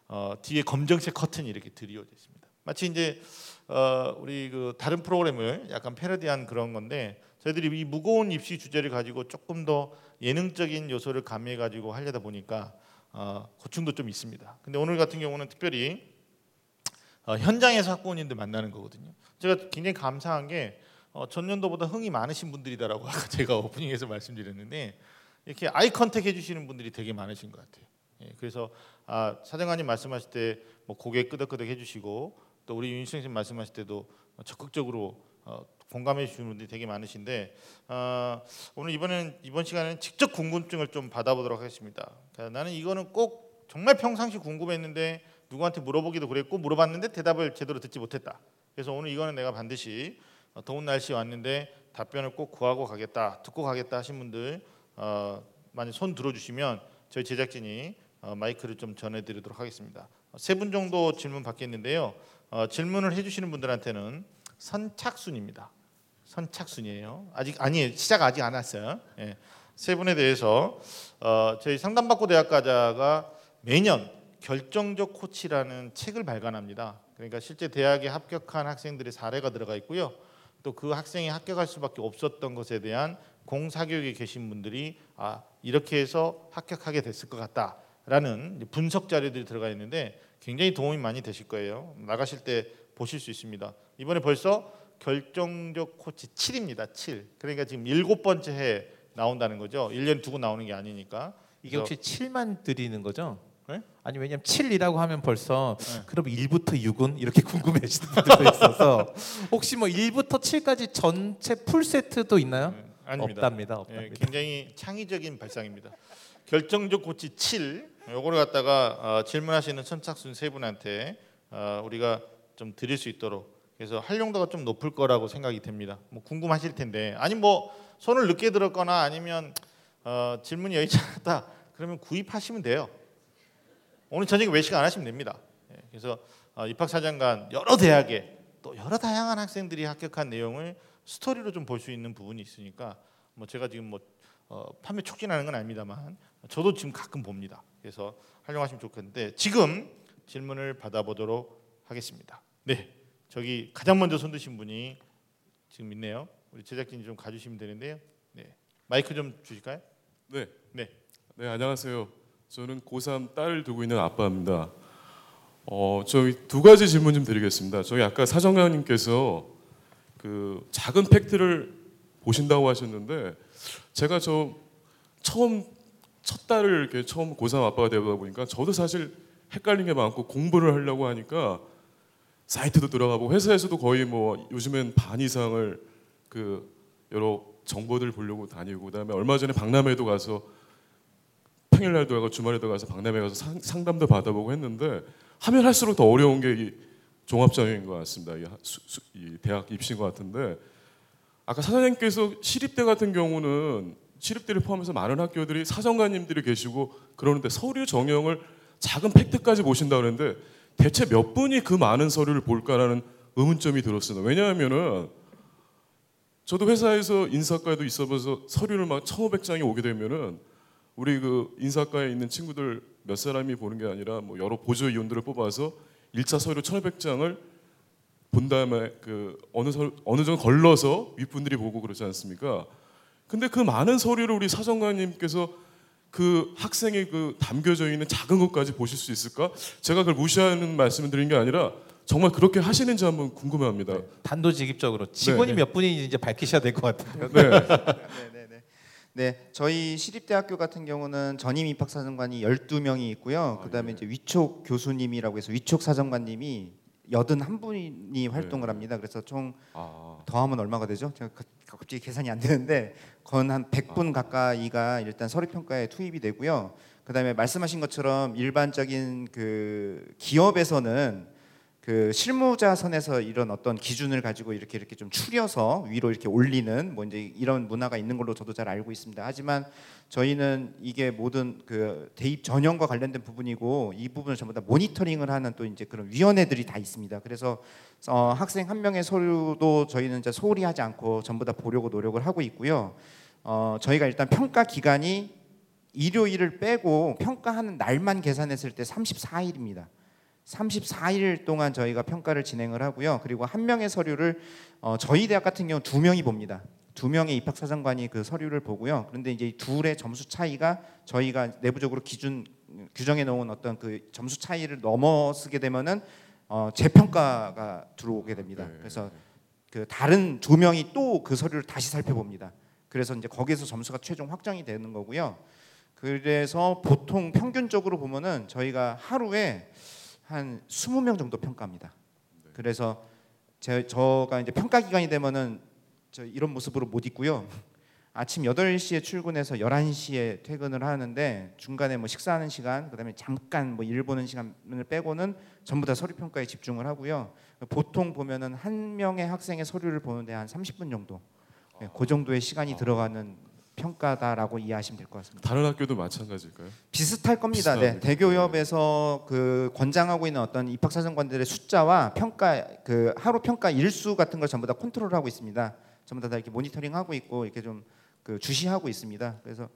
어, 뒤에 검정색 커튼이 이렇게 드리워져 있습니다. 마치 이제 어, 우리 그 다른 프로그램을 약간 패러디한 그런 건데 저희들이 이 무거운 입시 주제를 가지고 조금 더 예능적인 요소를 가미해 가지고 하려다 보니까 어, 고충도 좀 있습니다. 근데 오늘 같은 경우는 특별히 어, 현장에서 학부모님들 만나는 거거든요. 제가 굉장히 감사한 게 어, 전년도보다 흥이 많으신 분들이다라고 아까 제가 오프닝에서 말씀드렸는데 이렇게 아이 컨택 해주시는 분들이 되게 많으신 것 같아요. 예, 그래서 아, 사정관님 말씀하실 때 뭐 고개 끄덕끄덕 해주시고 또 우리 윤신혁 선생님 말씀하실 때도 적극적으로 어, 공감해 주시는 분들이 되게 많으신데 어, 오늘 이번에는 이번 시간에는 직접 궁금증을 좀 받아보도록 하겠습니다. 그러니까 나는 이거는 꼭 정말 평상시 궁금했는데 누구한테 물어보기도 그랬고 물어봤는데 대답을 제대로 듣지 못했다. 그래서 오늘 이거는 내가 반드시 더운 날씨 왔는데 답변을 꼭 구하고 가겠다, 듣고 가겠다 하신 분들 어, 많이 손 들어주시면 저희 제작진이 어, 마이크를 좀 전해드리도록 하겠습니다. 세 분 정도 질문 받겠는데요. 어, 질문을 해주시는 분들한테는 선착순입니다. 선착순이에요. 아직 아니 시작 아직 안 왔어요. 예. 세 분에 대해서 어, 저희 상담받고 대학가자가 매년 결정적 코치라는 책을 발간합니다. 그러니까 실제 대학에 합격한 학생들의 사례가 들어가 있고요. 또 그 학생이 합격할 수밖에 없었던 것에 대한 공사교육에 계신 분들이 아 이렇게 해서 합격하게 됐을 것 같다라는 분석 자료들이 들어가 있는데 굉장히 도움이 많이 되실 거예요. 나가실 때 보실 수 있습니다. 이번에 벌써 결정적 코치 칠입니다. 칠. 그러니까 지금 일곱 번째 해 나온다는 거죠. 일 년 두고 나오는 게 아니니까. 이게 혹시 칠만 드리는 거죠? 네? 아니 왜냐면 칠이라고 하면 벌써 네. 그럼 일부터 육은 이렇게 궁금해하시는 분들도 있어서 혹시 뭐 일부터 칠까지 전체 풀 세트도 있나요? 네. 아닙니다. 없답니다. 없답니다. 네, 굉장히 창의적인 발상입니다. 결정적 코치 칠 요거를 갖다가 어, 질문하시는 선착순 세 분한테 어, 우리가 좀 드릴 수 있도록 그래서 활용도가 좀 높을 거라고 생각이 됩니다. 뭐 궁금하실 텐데 아니 뭐 손을 늦게 들었거나 아니면 어, 질문이 여의치 않았다 그러면 구입하시면 돼요. 오늘 저녁에 외식 안 하시면 됩니다. 예, 그래서 어, 입학사정관 여러 대학에 또 여러 다양한 학생들이 합격한 내용을 스토리로 좀 볼 수 있는 부분이 있으니까 뭐 제가 지금 뭐 어, 판매 촉진하는 건 아닙니다만 저도 지금 가끔 봅니다. 그래서 활용하시면 좋겠는데 지금 질문을 받아보도록 하겠습니다. 네, 저기 가장 먼저 손 드신 분이 지금 있네요. 우리 제작진이 좀 가주시면 되는데요. 네, 마이크 좀 주실까요? 네, 네, 네 안녕하세요. 저는 고삼 딸을 두고 있는 아빠입니다. 어, 저희 두 가지 질문 좀 드리겠습니다. 저희 아까 사정관님께서 그 작은 팩트를 보신다고 하셨는데 제가 저 처음 첫 딸을 이렇게 처음 고삼 아빠가 되다 보니까 저도 사실 헷갈린 게 많고 공부를 하려고 하니까 사이트도 들어가고 회사에서도 거의 뭐 요즘엔 반 이상을 그 여러 정보들 보려고 다니고 그다음에 얼마 전에 박람회도 가서 평일날도 가고 주말에도 가서 박람회 가서 상, 상담도 받아보고 했는데 하면 할수록 더 어려운 게 이 종합전형인 것 같습니다. 이, 수, 수, 이 대학 입시인 것 같은데 아까 사장님께서 시립대 같은 경우는 시립대를 포함해서 많은 학교들이 사정관님들이 계시고 그러는데 서류 정형을 작은 팩트까지 보신다 그랬는데 대체 몇 분이 그 많은 서류를 볼까라는 의문점이 들었습니다. 왜냐하면은 저도 회사에서 인사과에도 있어봐서 서류를 막 천오백 장이 오게 되면은 우리 그 인사과에 있는 친구들 몇 사람이 보는 게 아니라 뭐 여러 보조위원들을 뽑아서 일 차 서류 천오백 장을 본 다음에 그 어느 서류, 어느 정도 걸러서 윗분들이 보고 그러지 않습니까? 근데 그 많은 서류를 우리 사정관님께서 그 학생의 그 담겨져 있는 작은 것까지 보실 수 있을까? 제가 그걸 무시하는 말씀을 드린 게 아니라 정말 그렇게 하시는지 한번 궁금합니다. 네, 단도직입적으로 직원이 네. 몇 분인지 이제 밝히셔야 될 것 같아요. 네. 네, 저희 시립대학교 같은 경우는 전임 입학사정관이 열두 명이 있고요. 그다음에 이제 위촉 교수님이라고 해서 위촉 사정관님이 팔십일 분이 활동을 합니다. 그래서 총 더하면 얼마가 되죠? 제가 갑자기 계산이 안 되는데 건 한 백 분 가까이가 일단 서류평가에 투입이 되고요. 그다음에 말씀하신 것처럼 일반적인 그 기업에서는 그 실무자 선에서 이런 어떤 기준을 가지고 이렇게 이렇게 좀 추려서 위로 이렇게 올리는 뭐 이제 이런 문화가 있는 걸로 저도 잘 알고 있습니다. 하지만 저희는 이게 모든 그 대입 전형과 관련된 부분이고 이 부분을 전부 다 모니터링을 하는 또 이제 그런 위원회들이 다 있습니다. 그래서 어 학생 한 명의 서류도 저희는 이제 소홀히 하지 않고 전부 다 보려고 노력을 하고 있고요. 어 저희가 일단 평가 기간이 일요일을 빼고 평가하는 날만 계산했을 때 삼십사 일입니다. 삼십사 일 동안 저희가 평가를 진행을 하고요. 그리고 한 명의 서류를 어, 저희 대학 같은 경우 두 명이 봅니다. 두 명의 입학사정관이 그 서류를 보고요. 그런데 이제 이 둘의 점수 차이가 저희가 내부적으로 기준 규정해 놓은 어떤 그 점수 차이를 넘어서게 되면은 어, 재평가가 들어오게 됩니다. 그래서 그 다른 두 명이 또 그 서류를 다시 살펴봅니다. 그래서 이제 거기에서 점수가 최종 확정이 되는 거고요. 그래서 보통 평균적으로 보면은 저희가 하루에 한 이십 명 정도 평가합니다. 네. 그래서 제, 저가 이제 평가 기간이 되면은 저 이런 모습으로 못 있고요. 아침 여덟 시에 출근해서 열한 시에 퇴근을 하는데 중간에 뭐 식사하는 시간, 그다음에 잠깐 뭐 일 보는 시간을 빼고는 전부 다 서류 평가에 집중을 하고요. 보통 보면은 한 명의 학생의 서류를 보는데 한 삼십 분 정도 네, 그 정도의 시간이 아. 들어가는 평가다라고 이해하시면 될 것 같습니다. 다른 학교도 마찬가지일까요? 비슷할 겁니다. 네, 대교협에서 그 권장하고 있는 어떤 입학사정관들의 숫자와 평가, 그 하루 평가 일수 같은 걸 전부 다 컨트롤하고 있습니다. 전부 다, 다 이렇게 모니터링하고 있고 이렇게 좀 그 주시하고 있습니다. 그래서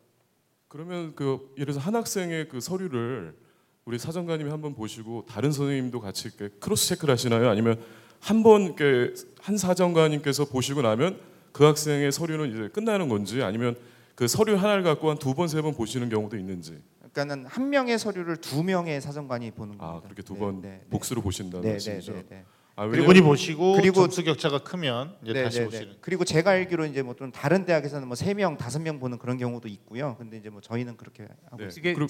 그러면 그 예를 들어서 한 학생의 그 서류를 우리 사정관님이 한번 보시고 다른 선생님도 같이 이렇게 크로스 체크를 하시나요? 아니면 한 번 이렇게 한 사정관님께서 보시고 나면 그 학생의 서류는 이제 끝나는 건지, 아니면 그 서류 하나를 갖고 한 두 번 세 번 보시는 경우도 있는지. 그러니까는 한 명의 서류를 두 명의 사정관이 보는 겁니다. 아, 그렇게 두 번 네, 네, 복수로 네. 보신다는 네, 말씀이죠. 네, 네, 네. 아, 그분이 보시고 그리고 점수 격차가 크면 이제 네, 다시 네, 보시는. 네. 그리고 제가 알기로 이제 뭐 좀 다른 대학에서는 뭐 세 명, 다섯 명 보는 그런 경우도 있고요. 근데 이제 뭐 저희는 그렇게 하고 네. 이게 그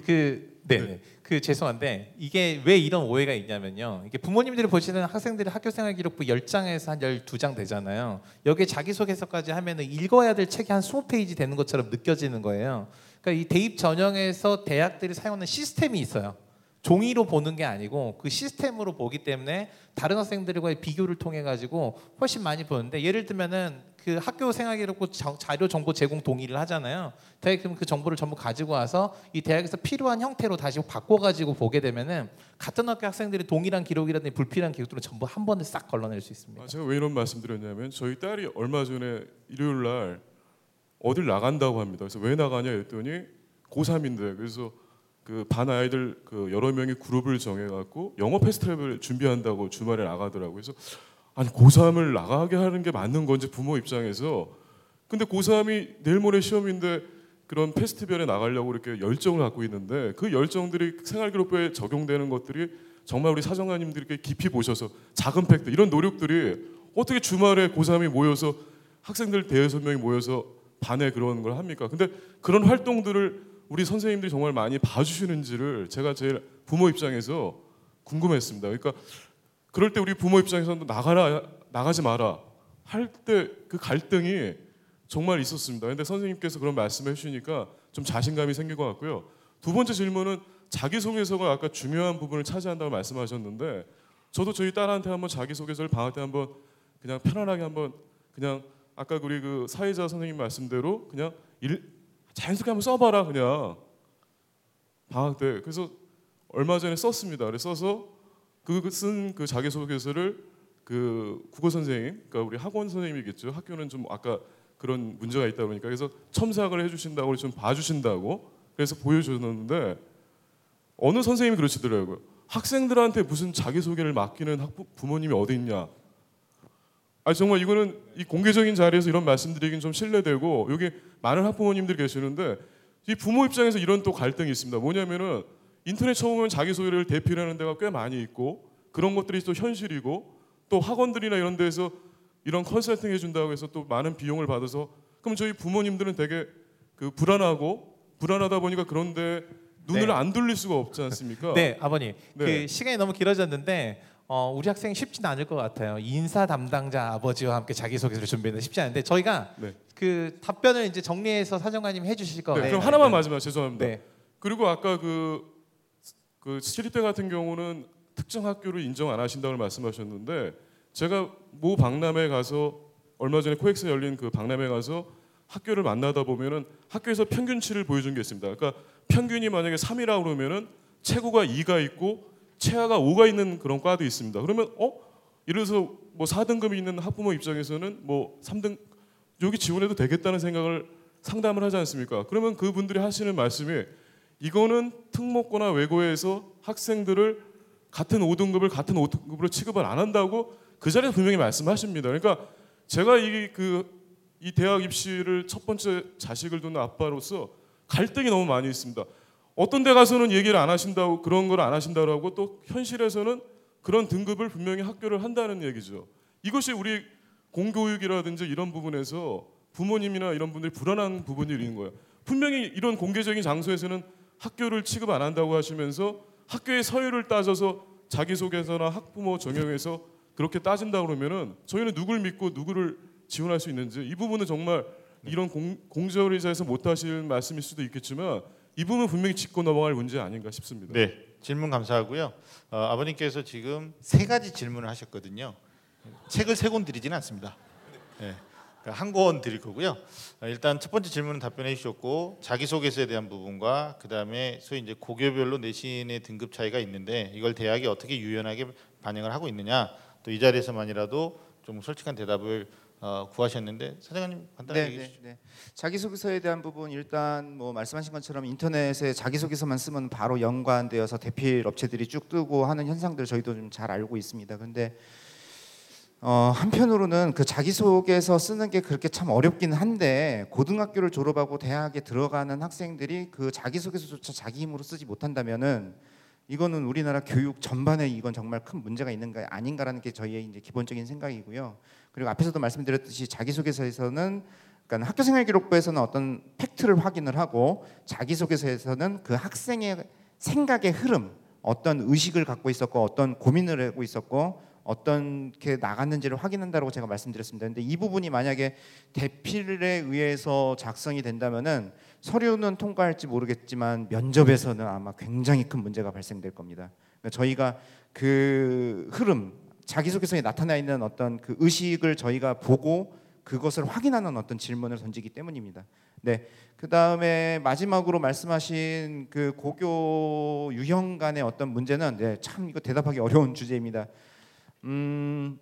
네. 네. 그 죄송한데 이게 왜 이런 오해가 있냐면요. 이게 부모님들이 보시는 학생들의 학교 생활 기록부 열 장에서 한 열두 장 되잖아요. 여기에 자기소개서까지 하면은 읽어야 될 책이 한 이십 페이지 되는 것처럼 느껴지는 거예요. 그러니까 이 대입 전형에서 대학들이 사용하는 시스템이 있어요. 종이로 보는 게 아니고 그 시스템으로 보기 때문에 다른 학생들과의 비교를 통해 가지고 훨씬 많이 보는데, 예를 들면은 그 학교 생활기록부 자료 정보 제공 동의를 하잖아요. 대학 그럼 그 정보를 전부 가지고 와서 이 대학에서 필요한 형태로 다시 바꿔 가지고 보게 되면은 같은 학교 학생들이 동일한 기록이라든지 불필요한 기록들을 전부 한 번에 싹 걸러낼 수 있습니다. 아, 제가 왜 이런 말씀드렸냐면 저희 딸이 얼마 전에 일요일 날 어딜 나간다고 합니다. 그래서 왜 나가냐 했더니 고삼인데 그래서 그 반 아이들 그 여러 명이 그룹을 정해갖고 영어 패스트트랩을 준비한다고 주말에 나가더라고요. 그래서 아니 고삼을 나가게 하는 게 맞는 건지 부모 입장에서. 근데 고삼이 내일 모레 시험인데 그런 패스트트랩에 나가려고 이렇게 열정을 갖고 있는데 그 열정들이 생활기록부에 적용되는 것들이 정말 우리 사정관님들께 깊이 보셔서 작은 팩트 이런 노력들이 어떻게 주말에 고삼이 모여서 학생들 대여섯 명이 모여서 반에 그런 걸 합니까? 근데 그런 활동들을 우리 선생님들이 정말 많이 봐주시는지를 제가 제일 부모 입장에서 궁금했습니다. 그러니까 그럴 때 우리 부모 입장에서는 나가라, 나가지 마라 할 때 그 갈등이 정말 있었습니다. 그런데 선생님께서 그런 말씀을 해주시니까 좀 자신감이 생길 것 같고요. 두 번째 질문은 자기소개서가 아까 중요한 부분을 차지한다고 말씀하셨는데 저도 저희 딸한테 한번 자기소개서를 방학 때 한번 그냥 편안하게 한번 그냥 아까 우리 그 사회자 선생님 말씀대로 그냥 일 자연스럽게 한번 써봐라 그냥 방학 때. 그래서 얼마 전에 썼습니다. 그래서 써서 그 쓴 그 자기소개서를 그 국어 선생님, 그러니까 우리 학원 선생님이겠죠. 학교는 좀 아까 그런 문제가 있다 보니까 그래서 첨삭을 해주신다고 좀 봐주신다고 그래서 보여줬는데 어느 선생님이 그러시더라고요. 학생들한테 무슨 자기소개를 맡기는 학부, 부모님이 어디 있냐. 아 정말 이거는 이 공개적인 자리에서 이런 말씀드리긴 좀 실례되고 여기 많은 학부모님들이 계시는데 이 부모 입장에서 이런 또 갈등이 있습니다. 뭐냐면은 인터넷 쳐보면 자기소개를 대필하는 데가 꽤 많이 있고 그런 것들이 또 현실이고 또 학원들이나 이런 데에서 이런 컨설팅 해준다고 해서 또 많은 비용을 받아서 그럼 저희 부모님들은 되게 그 불안하고 불안하다 보니까 그런데 눈을 네. 안 돌릴 수가 없지 않습니까? 네 아버님 네. 그 시간이 너무 길어졌는데 어, 우리 학생이 쉽지는 않을 것 같아요. 인사 담당자 아버지와 함께 자기소개서를 준비했는데 쉽지 않은데 저희가 네. 그 답변을 이제 정리해서 사정관님 해주실 거예요. 네, 그럼 하나만 마지막 죄송합니다. 네. 그리고 아까 그 그 시립대 같은 경우는 특정 학교를 인정 안 하신다고 말씀하셨는데 제가 모 박람회 가서 얼마 전에 코엑스 열린 그 박람회 가서 학교를 만나다 보면은 학교에서 평균치를 보여준 게 있습니다. 그러니까 평균이 만약에 삼이라고 그러면은 최고가 이가 있고 최하가 오가 있는 그런 과도 있습니다. 그러면 어? 예를 들어서 뭐 사 등급이 있는 학부모 입장에서는 뭐 삼 등 여기 지원해도 되겠다는 생각을 상담을 하지 않습니까? 그러면 그분들이 하시는 말씀이 이거는 특목고나 외고에서 학생들을 같은 오 등급을 같은 오 등급으로 취급을 안 한다고 그 자리에서 분명히 말씀하십니다. 그러니까 제가 이 그 이 대학 입시를 첫 번째 자식을 둔 아빠로서 갈등이 너무 많이 있습니다. 어떤 데 가서는 얘기를 안 하신다고 그런 걸 안 하신다고 하고 또 현실에서는 그런 등급을 분명히 학교를 한다는 얘기죠. 이것이 우리 공교육이라든지 이런 부분에서 부모님이나 이런 분들이 불안한 부분이 있는 거예요. 분명히 이런 공개적인 장소에서는 학교를 취급 안 한다고 하시면서 학교의 서열을 따져서 자기소개서나 학부모 정형에서 그렇게 따진다 그러면은 저희는 누굴 믿고 누구를 지원할 수 있는지 이 부분은 정말 이런 공, 공정의자에서 못 하실 말씀일 수도 있겠지만 이 부분은 분명히 짚고 넘어갈 문제 아닌가 싶습니다. 네, 질문 감사하고요. 어, 아버님께서 지금 세 가지 질문을 하셨거든요. 책을 세 권 드리지는 않습니다. 네. 한 권 드릴 거고요. 일단 첫 번째 질문은 답변해 주셨고, 자기소개서에 대한 부분과 그 다음에 소위 이제 고교별로 내신의 등급 차이가 있는데 이걸 대학이 어떻게 유연하게 반영을 하고 있느냐, 또 이 자리에서만이라도 좀 솔직한 대답을 어, 구하셨는데 사장님 간단하게 얘기해 주시죠. 네. 자기소개서에 대한 부분, 일단 뭐 말씀하신 것처럼 인터넷에 자기소개서만 쓰면 바로 연관되어서 대필 업체들이 쭉 뜨고 하는 현상들 저희도 좀 잘 알고 있습니다. 근데 어, 한편으로는 그 자기소개서 쓰는 게 그렇게 참 어렵긴 한데, 고등학교를 졸업하고 대학에 들어가는 학생들이 그 자기소개서조차 자기 힘으로 쓰지 못한다면은 이거는 우리나라 교육 전반에 이건 정말 큰 문제가 있는가 아닌가라는 게 저희의 이제 기본적인 생각이고요. 그리고 앞에서도 말씀드렸듯이 자기소개서에서는, 그러니까 학교생활기록부에서는 어떤 팩트를 확인을 하고, 자기소개서에서는 그 학생의 생각의 흐름, 어떤 의식을 갖고 있었고 어떤 고민을 하고 있었고 어떻게 나갔는지를 확인한다고 제가 말씀드렸습니다. 그런데 이 부분이 만약에 대필에 의해서 작성이 된다면은 서류는 통과할지 모르겠지만 면접에서는 아마 굉장히 큰 문제가 발생될 겁니다. 그러니까 저희가 그 흐름, 자기소개서에 나타나 있는 어떤 그 의식을 저희가 보고 그것을 확인하는 어떤 질문을 던지기 때문입니다. 네, 그 다음에 마지막으로 말씀하신 그 고교 유형 간의 어떤 문제는, 네, 참 이거 대답하기 어려운 주제입니다. 음,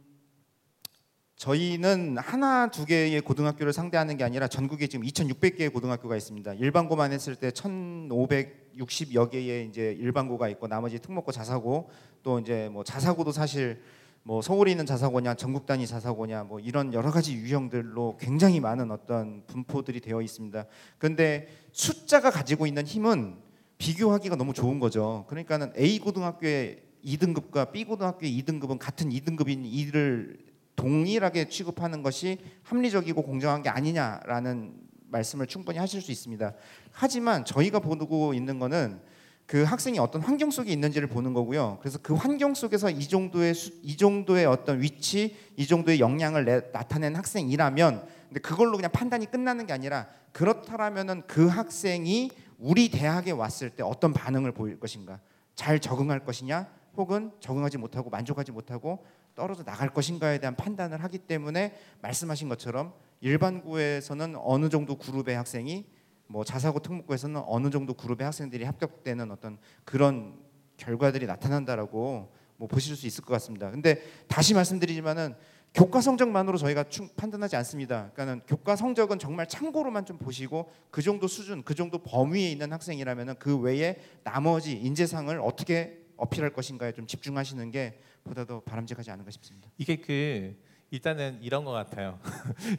저희는 하나 두 개의 고등학교를 상대하는 게 아니라 전국에 지금 이천육백 개의 고등학교가 있습니다. 일반고만 했을 때 천오백육십여 개의 이제 일반고가 있고, 나머지 특목고, 자사고, 또 이제 뭐 자사고도 사실 뭐 서울에 있는 자사고냐 전국 단위 자사고냐 뭐 이런 여러 가지 유형들로 굉장히 많은 어떤 분포들이 되어 있습니다. 그런데 숫자가 가지고 있는 힘은 비교하기가 너무 좋은 거죠. 그러니까는 A 고등학교의 이 등급과 B 고등학교의 이 등급은 같은 이 등급인 이를 동일하게 취급하는 것이 합리적이고 공정한 게 아니냐라는 말씀을 충분히 하실 수 있습니다. 하지만 저희가 보고 있는 거는 그 학생이 어떤 환경 속에 있는지를 보는 거고요. 그래서 그 환경 속에서 이 정도의 수, 이 정도의 어떤 위치, 이 정도의 역량을 내, 나타낸 학생이라면, 근데 그걸로 그냥 판단이 끝나는 게 아니라 그렇다라면은 그 학생이 우리 대학에 왔을 때 어떤 반응을 보일 것인가, 잘 적응할 것이냐, 혹은 적응하지 못하고 만족하지 못하고 떨어져 나갈 것인가에 대한 판단을 하기 때문에, 말씀하신 것처럼 일반고에서는 어느 정도 그룹의 학생이, 뭐 자사고 특목고에서는 어느 정도 그룹의 학생들이 합격되는 어떤 그런 결과들이 나타난다라고 뭐 보실 수 있을 것 같습니다. 근데 다시 말씀드리지만은 교과 성적만으로 저희가 판단하지 않습니다. 그러니까는 교과 성적은 정말 참고로만 좀 보시고, 그 정도 수준, 그 정도 범위에 있는 학생이라면은 그 외에 나머지 인재상을 어떻게 어필할 것인가에 좀 집중하시는 게 보다 더 바람직하지 않은가 싶습니다. 이게 그 일단은 이런 것 같아요.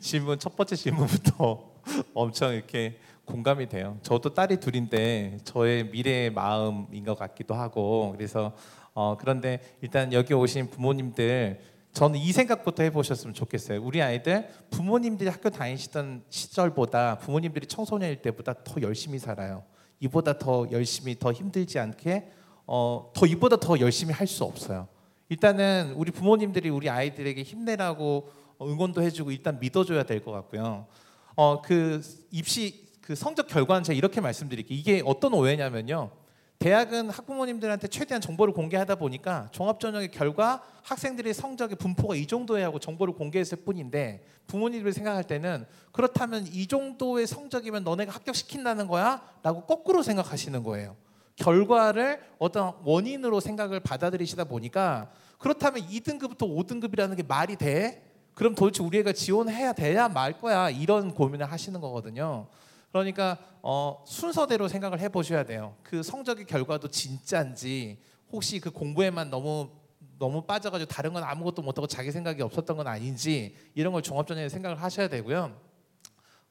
질문 첫 번째 질문부터 엄청 이렇게 공감이 돼요. 저도 딸이 둘인데 저의 미래의 마음인 것 같기도 하고, 그래서 어 그런데 일단 여기 오신 부모님들, 저는 이 생각부터 해보셨으면 좋겠어요. 우리 아이들 부모님들이 학교 다니시던 시절보다, 부모님들이 청소년일 때보다 더 열심히 살아요. 이보다 더 열심히, 더 힘들지 않게, 어, 더 이보다 더 열심히 할 수 없어요. 일단은 우리 부모님들이 우리 아이들에게 힘내라고 응원도 해주고 일단 믿어줘야 될 것 같고요. 어, 그 입시 그 성적 결과는 제가 이렇게 말씀드릴게요. 이게 어떤 오해냐면요, 대학은 학부모님들한테 최대한 정보를 공개하다 보니까 종합전형의 결과 학생들의 성적의 분포가 이 정도에 하고 정보를 공개했을 뿐인데, 부모님들이 생각할 때는 그렇다면 이 정도의 성적이면 너네가 합격시킨다는 거야? 라고 거꾸로 생각하시는 거예요. 결과를 어떤 원인으로 생각을 받아들이시다 보니까, 그렇다면 이 등급부터 오 등급이라는 게 말이 돼? 그럼 도대체 우리 애가 지원해야 돼야 말 거야? 이런 고민을 하시는 거거든요. 그러니까 어, 순서대로 생각을 해보셔야 돼요. 그 성적의 결과도 진짜인지, 혹시 그 공부에만 너무 너무 빠져가지고 다른 건 아무것도 못하고 자기 생각이 없었던 건 아닌지, 이런 걸 종합전형에 생각을 하셔야 되고요.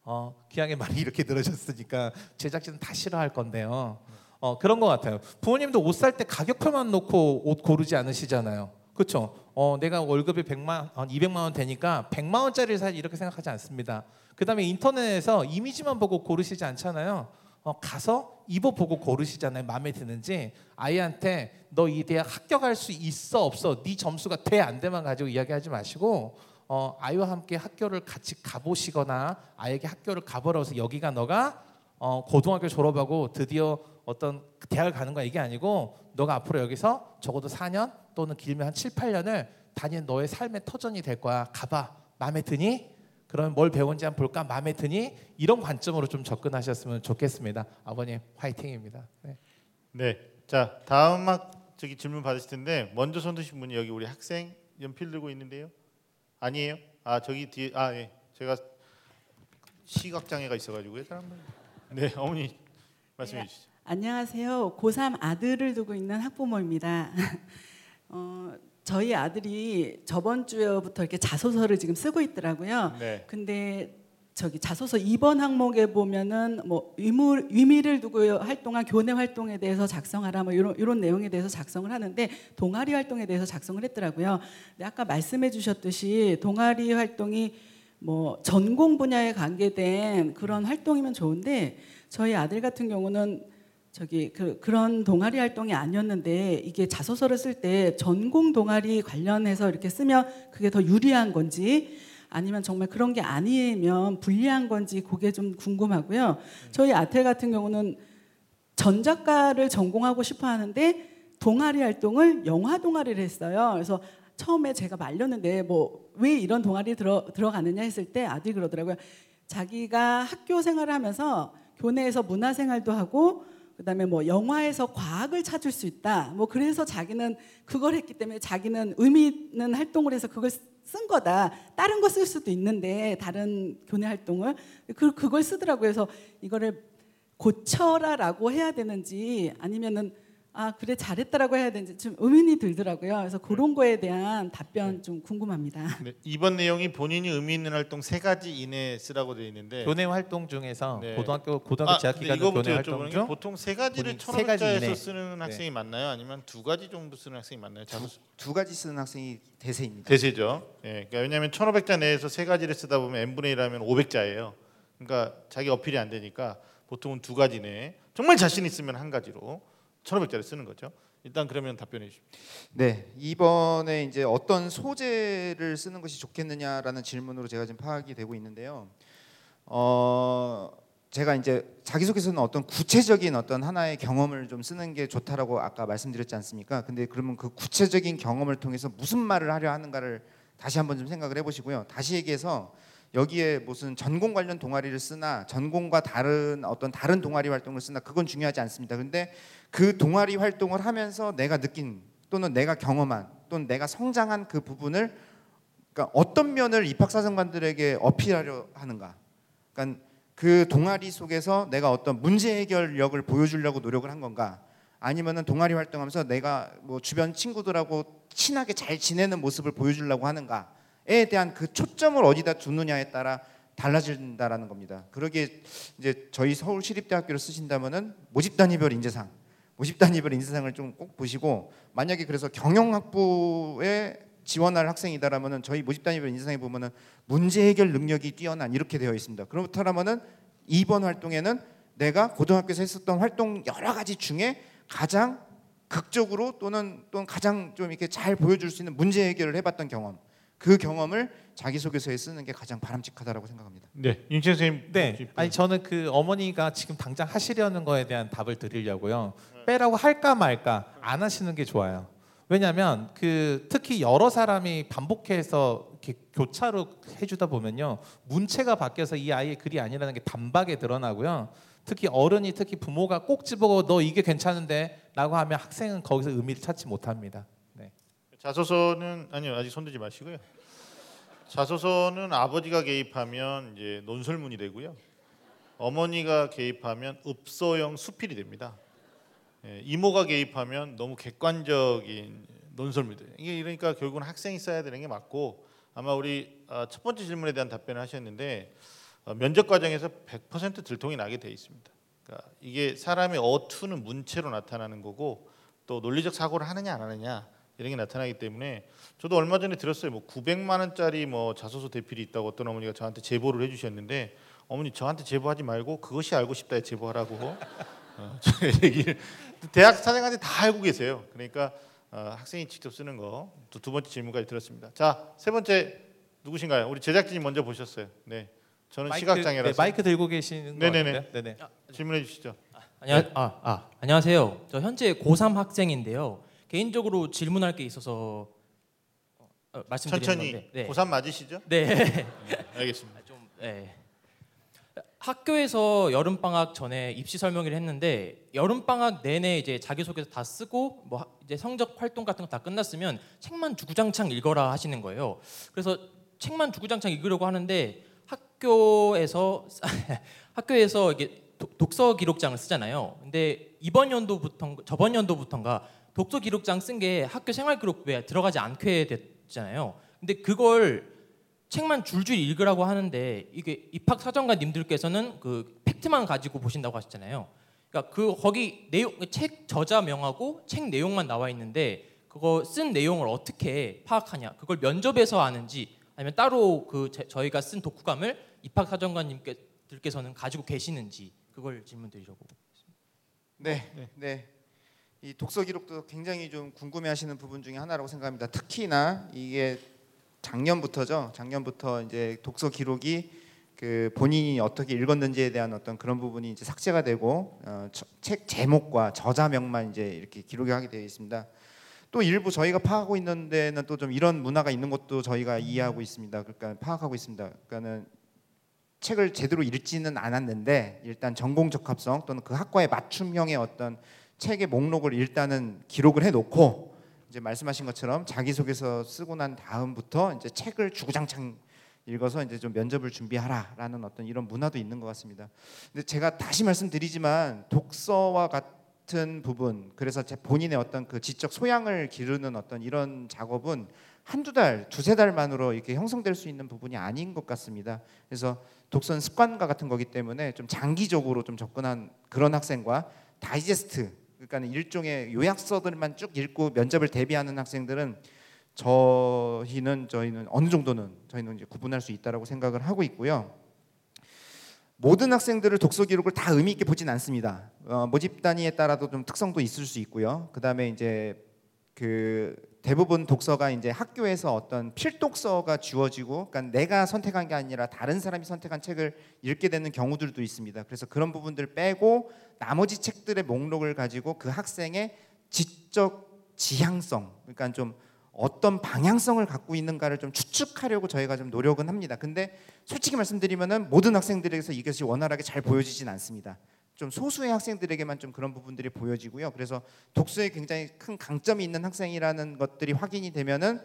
어, 기왕에 많이 이렇게 늘어졌으니까 제작진은 다 싫어할 건데요. 어 그런 것 같아요. 부모님도 옷 살 때 가격표만 놓고 옷 고르지 않으시잖아요. 그렇죠? 어 내가 월급이 백만, 이백만 원 되니까 백만 원짜리를 사야지, 이렇게 생각하지 않습니다. 그 다음에 인터넷에서 이미지만 보고 고르시지 않잖아요. 어, 가서 입어보고 고르시잖아요. 마음에 드는지. 아이한테 너 이 대학 합격할 수 있어 없어, 네 점수가 돼 안 돼만 가지고 이야기하지 마시고, 어, 아이와 함께 학교를 같이 가보시거나 아이에게 학교를 가보라고 해서 여기가 너가 어, 고등학교 졸업하고 드디어 어떤 대학을 가는 거야, 이게 아니고, 너가 앞으로 여기서 적어도 사 년 또는 길면 한 칠, 팔 년을 다니는 너의 삶의 터전이 될 거야. 가봐. 마음에 드니? 그러면 뭘 배운지 한번 볼까 마음에 드니? 이런 관점으로 좀 접근하셨으면 좋겠습니다. 아버님 화이팅입니다. 네. 네, 자 다음 막 저기 질문 받으실 텐데 먼저 손 드신 분이 여기 우리 학생 연필 들고 있는데요. 아니에요? 아 저기 뒤에 아 예. 제가 시각 장애가 있어가지고요. 네, 어머니 말씀해 주시죠. 네, 안녕하세요. 고삼 아들을 두고 있는 학부모입니다. 어, 저희 아들이 저번 주부터 이렇게 자소서를 지금 쓰고 있더라고요. 네. 근데 저기 자소서 이 번 항목에 보면은 뭐 의무, 의미를 두고 활동한 교내 활동에 대해서 작성하라 뭐 이런 이런 내용에 대해서 작성을 하는데 동아리 활동에 대해서 작성을 했더라고요. 근데 아까 말씀해 주셨듯이 동아리 활동이 뭐 전공 분야에 관계된 그런 활동이면 좋은데 저희 아들 같은 경우는 저기 그 그런 동아리 활동이 아니었는데 이게 자소서를 쓸 때 전공 동아리 관련해서 이렇게 쓰면 그게 더 유리한 건지 아니면 정말 그런 게 아니면 불리한 건지 그게 좀 궁금하고요. 저희 아들 같은 경우는 전작가를 전공하고 싶어 하는데 동아리 활동을 영화 동아리를 했어요. 그래서 처음에 제가 말렸는데 뭐 왜 이런 동아리 들어 들어가느냐 했을 때 아들이 그러더라고요. 자기가 학교 생활을 하면서 교내에서 문화 생활도 하고 그다음에 뭐 영화에서 과학을 찾을 수 있다. 뭐 그래서 자기는 그걸 했기 때문에 자기는 의미 있는 활동을 해서 그걸 쓴 거다. 다른 거 쓸 수도 있는데 다른 교내 활동을 그 그걸 쓰더라고요. 그래서 이거를 고쳐라라고 해야 되는지 아니면은 아 그래 잘했다라고 해야 되는지 좀 의문이 들더라고요. 그래서 그런 거에 대한 답변 네. 좀 궁금합니다. 네. 이번 내용이 본인이 의미 있는 활동 세 가지 이내 쓰라고 되어 있는데 교내 활동 중에서 네. 고등학교 고등학교 아, 재학기간 교내 활동 중 보통 세 가지를 천 원짜리에서 쓰는 학생이 네. 맞나요? 아니면 두 가지 정도 쓰는 학생이 맞나요? 두, 두 가지 쓰는 학생이 대세입니다. 대세죠. 예, 그러니까 왜냐하면 천오백 자 내에서 세 가지를 쓰다 보면 n분의 일 하면 오백 자예요. 그러니까 자기 어필이 안 되니까 보통은 두 가지 내 정말 자신 있으면 한 가지로. 천오백 자를 쓰는 거죠. 일단 그러면 답변해 주십시오. 네, 이번에 이제 어떤 소재를 쓰는 것이 좋겠느냐라는 질문으로 제가 지금 파악이 되고 있는데요. 어, 제가 이제 자기소개서는 어떤 구체적인 어떤 하나의 경험을 좀 쓰는 게 좋다라고 아까 말씀드렸지 않습니까? 근데 그러면 그 구체적인 경험을 통해서 무슨 말을 하려 하는가를 다시 한번 좀 생각을 해보시고요. 다시 얘기해서 여기에 무슨 전공 관련 동아리를 쓰나 전공과 다른 어떤 다른 동아리 활동을 쓰나 그건 중요하지 않습니다. 그런데 그 동아리 활동을 하면서 내가 느낀 또는 내가 경험한 또는 내가 성장한 그 부분을 그러니까 어떤 면을 입학사정관들에게 어필하려 하는가. 그러니까 그 동아리 속에서 내가 어떤 문제 해결력을 보여주려고 노력을 한 건가. 아니면은 동아리 활동하면서 내가 뭐 주변 친구들하고 친하게 잘 지내는 모습을 보여주려고 하는가. 에 대한 그 초점을 어디다 두느냐에 따라 달라진다라는 겁니다. 그러기에 이제 저희 서울시립대학교를 쓰신다면은 모집단위별 인재상, 모집단위별 인재상을 좀 꼭 보시고 만약에 그래서 경영학부에 지원할 학생이다라면은 저희 모집단위별 인재상에 보면은 문제 해결 능력이 뛰어난 이렇게 되어 있습니다. 그렇다라면은 이번 활동에는 내가 고등학교에서 했었던 활동 여러 가지 중에 가장 극적으로 또는 또는 가장 좀 이렇게 잘 보여줄 수 있는 문제 해결을 해봤던 경험. 그 경험을 자기소개서에 쓰는 게 가장 바람직하다라고 생각합니다. 네, 윤신 선생님. 네, 아니 저는 그 어머니가 지금 당장 하시려는 거에 대한 답을 드리려고요. 빼라고 할까 말까 안 하시는 게 좋아요. 왜냐하면 그 특히 여러 사람이 반복해서 이렇게 교차로 해주다 보면요, 문체가 바뀌어서 이 아이의 글이 아니라는 게 단박에 드러나고요. 특히 어른이 특히 부모가 꼭 집어고 너 이게 괜찮은데라고 하면 학생은 거기서 의미를 찾지 못합니다. 자소서는 아니요 아직 손대지 마시고요. 자소서는 아버지가 개입하면 이제 논설문이 되고요. 어머니가 개입하면 읍소형 수필이 됩니다. 예, 이모가 개입하면 너무 객관적인 논설문이 돼요. 이게 이러니까 결국은 학생이 써야 되는 게 맞고 아마 우리 첫 번째 질문에 대한 답변을 하셨는데 면접 과정에서 백 퍼센트 들통이 나게 돼 있습니다. 그러니까 이게 사람의 어투는 문체로 나타나는 거고 또 논리적 사고를 하느냐 안 하느냐. 이런 게 나타나기 때문에 저도 얼마 전에 들었어요. 뭐 구백만 원짜리 뭐 자소서 대필이 있다고 어떤 어머니가 저한테 제보를 해주셨는데 어머니 저한테 제보하지 말고 그것이 알고 싶다에 제보하라고 어, 얘기를 대학 사장한테 다 알고 계세요. 그러니까 어, 학생이 직접 쓰는 거 또 두 번째 질문까지 들었습니다. 자, 세 번째 누구신가요? 우리 제작진이 먼저 보셨어요. 네, 저는 마이크, 시각장애라서 네, 마이크 들고 계시는 거 같은데 네네. 아, 질문해 주시죠. 아, 안녕, 네. 아, 아, 안녕하세요. 저 현재 고삼 학생인데요. 개인적으로 질문할 게 있어서 어, 천천히 건데. 네. 고삼 맞으시죠? 네. 네. 알겠습니다. 좀, 네. 학교에서 여름 방학 전에 입시 설명회를 했는데 여름 방학 내내 이제 자기소개서 다 쓰고 뭐 이제 성적 활동 같은 거 다 끝났으면 책만 주구장창 읽어라 하시는 거예요. 그래서 책만 주구장창 읽으려고 하는데 학교에서 학교에서 이게 독서 기록장을 쓰잖아요. 근데 이번 연도부터 저번 연도부터인가 독서 기록장 쓴 게 학교 생활 기록부에 들어가지 않게 됐잖아요. 근데 그걸 책만 줄줄이 읽으라고 하는데 이게 입학 사정관님들께서는 그 팩트만 가지고 보신다고 하셨잖아요. 그러니까 그 거기 내용 책 저자명하고 책 내용만 나와 있는데 그거 쓴 내용을 어떻게 파악하냐? 그걸 면접에서 아는지 아니면 따로 그 제, 저희가 쓴 독후감을 입학 사정관님들께서는 가지고 계시는지 그걸 질문드리려고. 네, 네. 네. 이 독서 기록도 굉장히 좀 궁금해하시는 부분 중에 하나라고 생각합니다. 특히나 이게 작년부터죠. 작년부터 이제 독서 기록이 그 본인이 어떻게 읽었는지에 대한 어떤 그런 부분이 이제 삭제가 되고 어, 책 제목과 저자명만 이제 이렇게 기록이 하게 되어 있습니다. 또 일부 저희가 파악하고 있는 데는 또 좀 이런 문화가 있는 것도 저희가 이해하고 있습니다. 그러니까 파악하고 있습니다. 그러니까는 책을 제대로 읽지는 않았는데 일단 전공 적합성 또는 그 학과에 맞춤형의 어떤 책의 목록을 일단은 기록을 해놓고 이제 말씀하신 것처럼 자기소개서 쓰고 난 다음부터 이제 책을 주구장창 읽어서 이제 좀 면접을 준비하라라는 어떤 이런 문화도 있는 것 같습니다. 근데 제가 다시 말씀드리지만 독서와 같은 부분, 그래서 제 본인의 어떤 그 지적 소양을 기르는 어떤 이런 작업은 한두 달, 두세 달만으로 이렇게 형성될 수 있는 부분이 아닌 것 같습니다. 그래서 독서는 습관과 같은 거기 때문에 좀 장기적으로 좀 접근한 그런 학생과 다이제스트, 그러니까 일종의 요약서들만 쭉 읽고 면접을 대비하는 학생들은 저희는 저희는 어느 정도는 저희는 이제 구분할 수 있다라고 생각을 하고 있고요. 모든 학생들을 독서 기록을 다 의미 있게 보진 않습니다. 어, 모집 단위에 따라도 좀 특성도 있을 수 있고요. 그다음에 이제 그 대부분 독서가 이제 학교에서 어떤 필독서가 주어지고, 그러니까 내가 선택한 게 아니라 다른 사람이 선택한 책을 읽게 되는 경우들도 있습니다. 그래서 그런 부분들 빼고 나머지 책들의 목록을 가지고 그 학생의 지적 지향성, 그러니까 좀 어떤 방향성을 갖고 있는가를 좀 추측하려고 저희가 좀 노력은 합니다. 근데 솔직히 말씀드리면은 모든 학생들에게서 이것이 원활하게 잘 보여지진 않습니다. 좀 소수의 학생들에게만 좀 그런 부분들이 보여지고요. 그래서 독서에 굉장히 큰 강점이 있는 학생이라는 것들이 확인이 되면은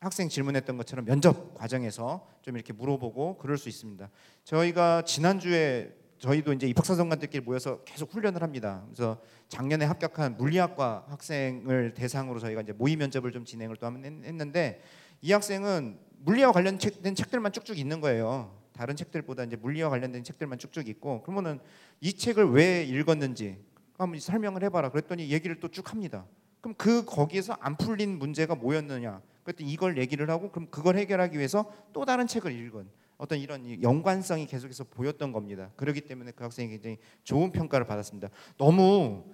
학생 질문했던 것처럼 면접 과정에서 좀 이렇게 물어보고 그럴 수 있습니다. 저희가 지난주에 저희도 이제 입학사정관들끼리 모여서 계속 훈련을 합니다. 그래서 작년에 합격한 물리학과 학생을 대상으로 저희가 이제 모의 면접을 좀 진행을 또 했는데 이 학생은 물리와 관련된 책들만 쭉쭉 있는 거예요. 다른 책들보다 이제 물리와 관련된 책들만 쭉쭉 있고, 그러면은 이 책을 왜 읽었는지 한번 설명을 해봐라. 그랬더니 얘기를 또 쭉 합니다. 그럼 그 거기에서 안 풀린 문제가 뭐였느냐? 그랬더니 이걸 얘기를 하고, 그럼 그걸 해결하기 위해서 또 다른 책을 읽은 어떤 이런 연관성이 계속해서 보였던 겁니다. 그렇기 때문에 그 학생이 굉장히 좋은 평가를 받았습니다. 너무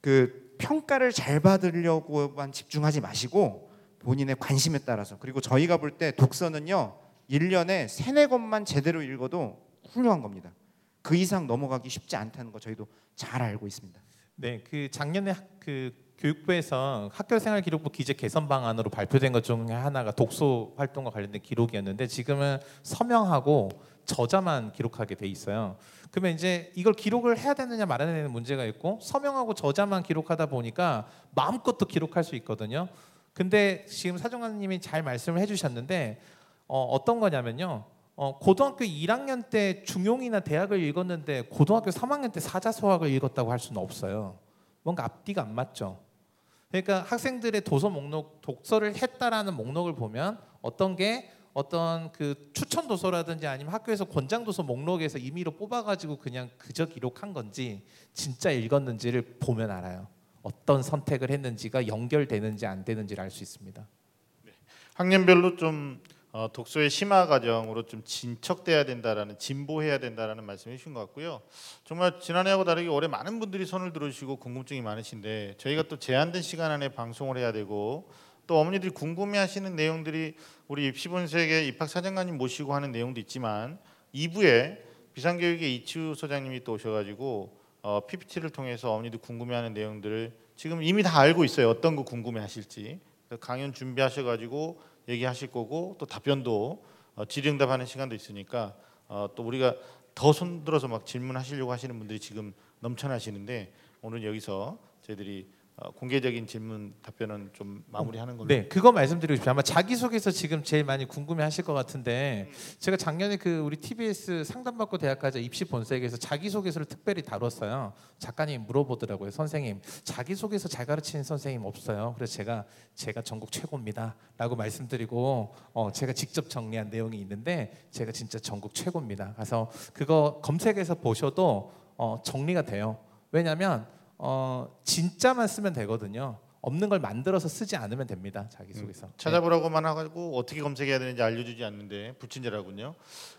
그 평가를 잘 받으려고만 집중하지 마시고 본인의 관심에 따라서, 그리고 저희가 볼 때 독서는요, 일 년에 세네 권만 제대로 읽어도 훌륭한 겁니다. 그 이상 넘어가기 쉽지 않다는 거 저희도 잘 알고 있습니다. 네, 그 작년에 그 교육부에서 학교생활기록부 기재 개선 방안으로 발표된 것 중에 하나가 독서 활동과 관련된 기록이었는데 지금은 서명하고 저자만 기록하게 돼 있어요. 그러면 이제 이걸 기록을 해야 되느냐 말아야 되는 문제가 있고, 서명하고 저자만 기록하다 보니까 마음껏 또 기록할 수 있거든요. 근데 지금 사정관님이 잘 말씀을 해주셨는데 어, 어떤 거냐면요. 어, 고등학교 일 학년 때 중용이나 대학을 읽었는데 고등학교 삼 학년 때 사자소학을 읽었다고 할 수는 없어요. 뭔가 앞뒤가 안 맞죠. 그러니까 학생들의 도서 목록, 독서를 했다라는 목록을 보면 어떤 게 어떤 그 추천 도서라든지 아니면 학교에서 권장 도서 목록에서 임의로 뽑아가지고 그냥 그저 기록한 건지 진짜 읽었는지를 보면 알아요. 어떤 선택을 했는지가 연결되는지 안 되는지를 알 수 있습니다. 네. 학년별로 좀 어, 독서의 심화 과정으로 좀 진척돼야 된다라는, 진보해야 된다라는 말씀해 주신 것 같고요. 정말 지난해하고 다르게 올해 많은 분들이 손을 들어주시고 궁금증이 많으신데 저희가 또 제한된 시간 안에 방송을 해야 되고 또 어머니들이 궁금해하시는 내용들이 우리 입시본색의 입학사정관님 모시고 하는 내용도 있지만 이 부에 비상교육의 이치우 소장님이 또 오셔가지고 어, 피피티를 통해서 어머니들 궁금해하는 내용들을 지금 이미 다 알고 있어요. 어떤 거 궁금해하실지 강연 준비하셔가지고 얘기하실 거고 또 답변도 어, 질의응답하는 시간도 있으니까 어, 또 우리가 더 손들어서 막 질문하시려고 하시는 분들이 지금 넘쳐나시는데 오늘 여기서 저희들이 어, 공개적인 질문 답변은 좀 마무리하는 걸로. 네, 그거 말씀드리고 싶어요. 아마 자기소개에서 지금 제일 많이 궁금해하실 것 같은데 제가 작년에 그 우리 티비에스 상담받고 대학가자 입시 본색에서 자기소개서를 특별히 다뤘어요. 작가님 물어보더라고요. 선생님, 자기소개서 잘 가르치는 선생님 없어요. 그래서 제가 제가 전국 최고입니다 라고 말씀드리고 어, 제가 직접 정리한 내용이 있는데 제가 진짜 전국 최고입니다. 그래서 그거 검색해서 보셔도 어, 정리가 돼요. 왜냐하면 어 진짜만 쓰면 되거든요. 없는 걸 만들어서 쓰지 않으면 됩니다. 자기소개서. 음, 찾아보라고만 하고 어떻게 검색해야 되는지 알려주지 않는데 불친절하군요.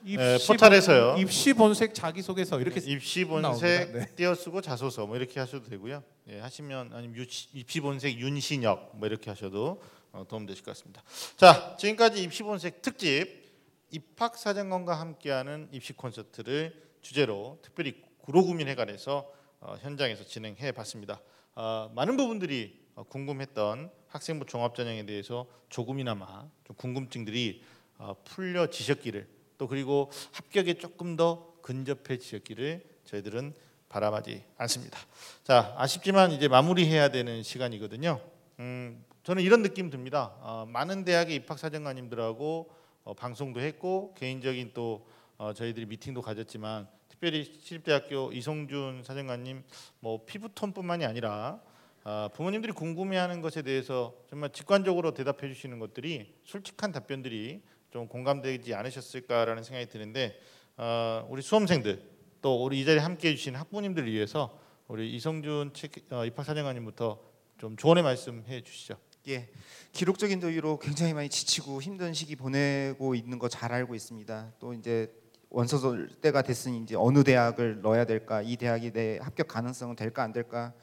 에, 포털에서요. 입시 본색 자기소개서 이렇게 네, 입시 본색 네. 띄어쓰고 자소서 뭐 이렇게 하셔도 되고요. 예, 하시면 아니면 유치, 입시 본색 윤신혁 뭐 이렇게 하셔도 어, 도움 되실 것 같습니다. 자, 지금까지 입시 본색 특집 입학사정관과 함께하는 입시 콘서트를 주제로 특별히 구로구민회관에서 어, 현장에서 진행해봤습니다. 어, 많은 부분들이 어, 궁금했던 학생부 종합전형에 대해서 조금이나마 좀 궁금증들이 어, 풀려지셨기를 또 그리고 합격에 조금 더 근접해지셨기를 저희들은 바람하지 않습니다. 자, 아쉽지만 이제 마무리해야 되는 시간이거든요. 음, 저는 이런 느낌 듭니다. 어, 많은 대학의 입학사정관님들하고 어, 방송도 했고 개인적인 또 어, 저희들이 미팅도 가졌지만 특별히 시립대학교 이성준 사정관님 뭐 피부톤뿐만이 아니라 아, 부모님들이 궁금해하는 것에 대해서 정말 직관적으로 대답해 주시는 것들이 솔직한 답변들이 좀 공감되지 않으셨을까라는 생각이 드는데 아, 우리 수험생들 또 우리 이 자리에 함께해 주신 학부모님들을 위해서 우리 이성준 어, 입학사정관님부터 좀 조언의 말씀해 주시죠. 예, 기록적인 더위로 굉장히 많이 지치고 힘든 시기 보내고 있는 거 잘 알고 있습니다. 또 이제 원서설 때가 됐으니 이제 어느 대학을 넣어야 될까, 이 대학이 내 합격 가능성은 될까 안 될까,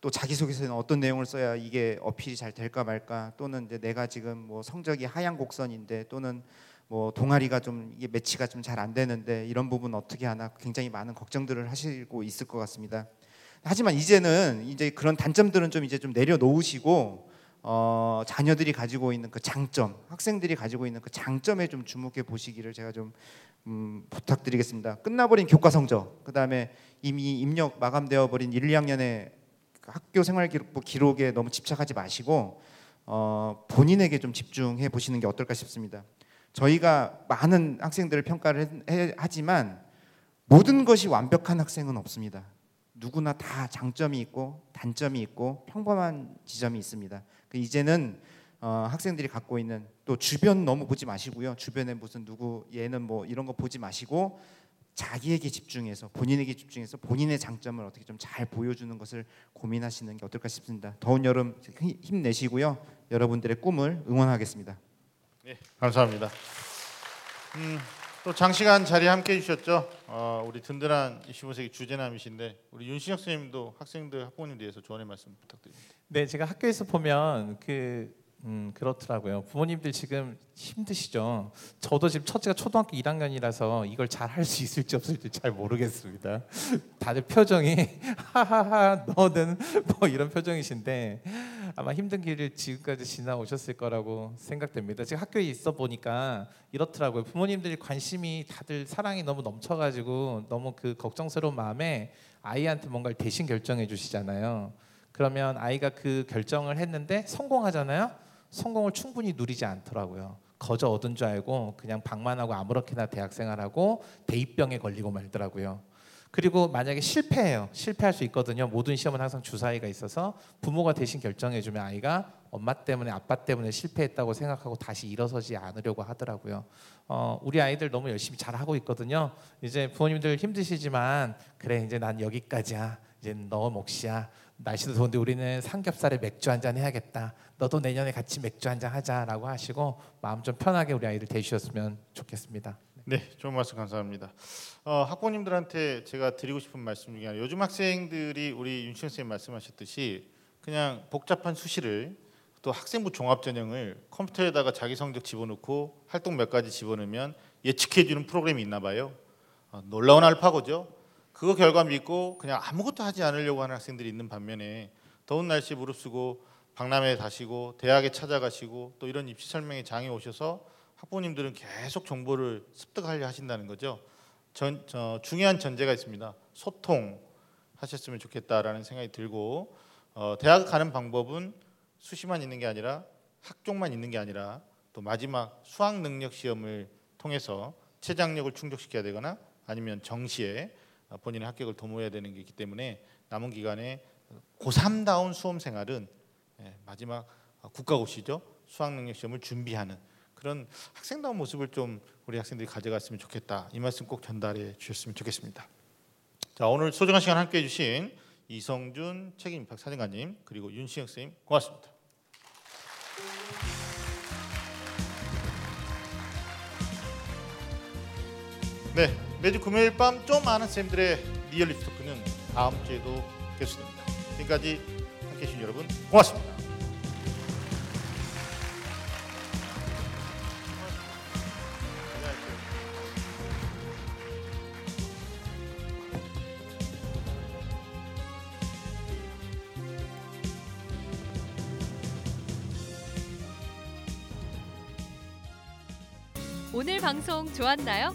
또 자기소개서에는 어떤 내용을 써야 이게 어필이 잘 될까 말까, 또는 이제 내가 지금 뭐 성적이 하향 곡선인데 또는 뭐 동아리가 좀 이게 매치가 좀 잘 안 되는데 이런 부분 어떻게 하나, 굉장히 많은 걱정들을 하시고 있을 것 같습니다. 하지만 이제는 이제 그런 단점들은 좀 이제 좀 내려놓으시고 어, 자녀들이 가지고 있는 그 장점, 학생들이 가지고 있는 그 장점에 좀 주목해 보시기를 제가 좀 음, 부탁드리겠습니다. 끝나버린 교과 성적, 그 다음에 이미 입력 마감되어 버린 일, 이학년의 학교 생활 기록에 너무 집착하지 마시고 어, 본인에게 좀 집중해 보시는 게 어떨까 싶습니다. 저희가 많은 학생들을 평가를 해, 해, 하지만 모든 것이 완벽한 학생은 없습니다. 누구나 다 장점이 있고 단점이 있고 평범한 지점이 있습니다. 이제는 어, 학생들이 갖고 있는, 또 주변 너무 보지 마시고요. 주변에 무슨 누구 얘는 뭐 이런 거 보지 마시고 자기에게 집중해서, 본인에게 집중해서 본인의 장점을 어떻게 좀 잘 보여주는 것을 고민하시는 게 어떨까 싶습니다. 더운 여름 힘내시고요. 여러분들의 꿈을 응원하겠습니다. 네, 감사합니다. 음, 또 장시간 자리에 함께해 주셨죠. 어, 우리 든든한 이십오 세기 주제남이신데 우리 윤신혁 선생님도 학생들, 학부모님 위해서 조언의 말씀 부탁드립니다. 네, 제가 학교에서 보면 그 음, 그렇더라고요. 부모님들 지금 힘드시죠. 저도 지금 첫째가 초등학교 일 학년이라서 이걸 잘 할 수 있을지 없을지 잘 모르겠습니다. 다들 표정이 하하하 너는 뭐 이런 표정이신데 아마 힘든 길을 지금까지 지나오셨을 거라고 생각됩니다. 지금 학교에 있어 보니까 이렇더라고요. 부모님들이 관심이, 다들 사랑이 너무 넘쳐가지고 너무 그 걱정스러운 마음에 아이한테 뭔가를 대신 결정해 주시잖아요. 그러면 아이가 그 결정을 했는데 성공하잖아요. 성공을 충분히 누리지 않더라고요. 거저 얻은 줄 알고 그냥 방만하고 아무렇게나 대학생활하고 대입병에 걸리고 말더라고요. 그리고 만약에 실패해요. 실패할 수 있거든요. 모든 시험은 항상 주사위가 있어서 부모가 대신 결정해주면 아이가 엄마 때문에 아빠 때문에 실패했다고 생각하고 다시 일어서지 않으려고 하더라고요. 어, 우리 아이들 너무 열심히 잘하고 있거든요. 이제 부모님들 힘드시지만 그래 이제 난 여기까지야. 이제 너 몫이야. 날씨도 더운데 우리는 삼겹살에 맥주 한잔 해야겠다. 너도 내년에 같이 맥주 한잔 하자라고 하시고 마음 좀 편하게 우리 아이들 대주셨으면 좋겠습니다. 네, 좋은 말씀 감사합니다. 어, 학부모님들한테 제가 드리고 싶은 말씀 중에 하나, 요즘 학생들이 우리 윤신혁 선생님 말씀하셨듯이 그냥 복잡한 수시를 또 학생부 종합전형을 컴퓨터에다가 자기 성적 집어넣고 활동 몇 가지 집어넣으면 예측해주는 프로그램이 있나 봐요. 어, 놀라운 알파고죠. 그거 결과 믿고 그냥 아무것도 하지 않으려고 하는 학생들이 있는 반면에 더운 날씨 무릅쓰고 박람회에 가시고 대학에 찾아가시고 또 이런 입시 설명회 장에 오셔서 학부모님들은 계속 정보를 습득하려 하신다는 거죠. 전, 저, 중요한 전제가 있습니다. 소통하셨으면 좋겠다라는 생각이 들고 어, 대학 가는 방법은 수시만 있는 게 아니라 학종만 있는 게 아니라 또 마지막 수학 능력 시험을 통해서 최장력을 충족시켜야 되거나 아니면 정시에 본인의 합격을 도모해야 되는 게 있기 때문에 남은 기간에 고삼다운 수험 생활은 마지막 국가고시죠. 수학 능력 시험을 준비하는 그런 학생다운 모습을 좀 우리 학생들이 가져갔으면 좋겠다. 이 말씀 꼭 전달해 주셨으면 좋겠습니다. 자, 오늘 소중한 시간 함께해 주신 이성준 책임입학 사정관님 그리고 윤신혁 선생님 고맙습니다. 네, 매주 금요일 밤 좀 아는 쌤들의 리얼 입시 토크는 다음 주에도 계속됩니다. 지금까지 함께해 주신 여러분 고맙습니다. 오늘 방송 좋았나요?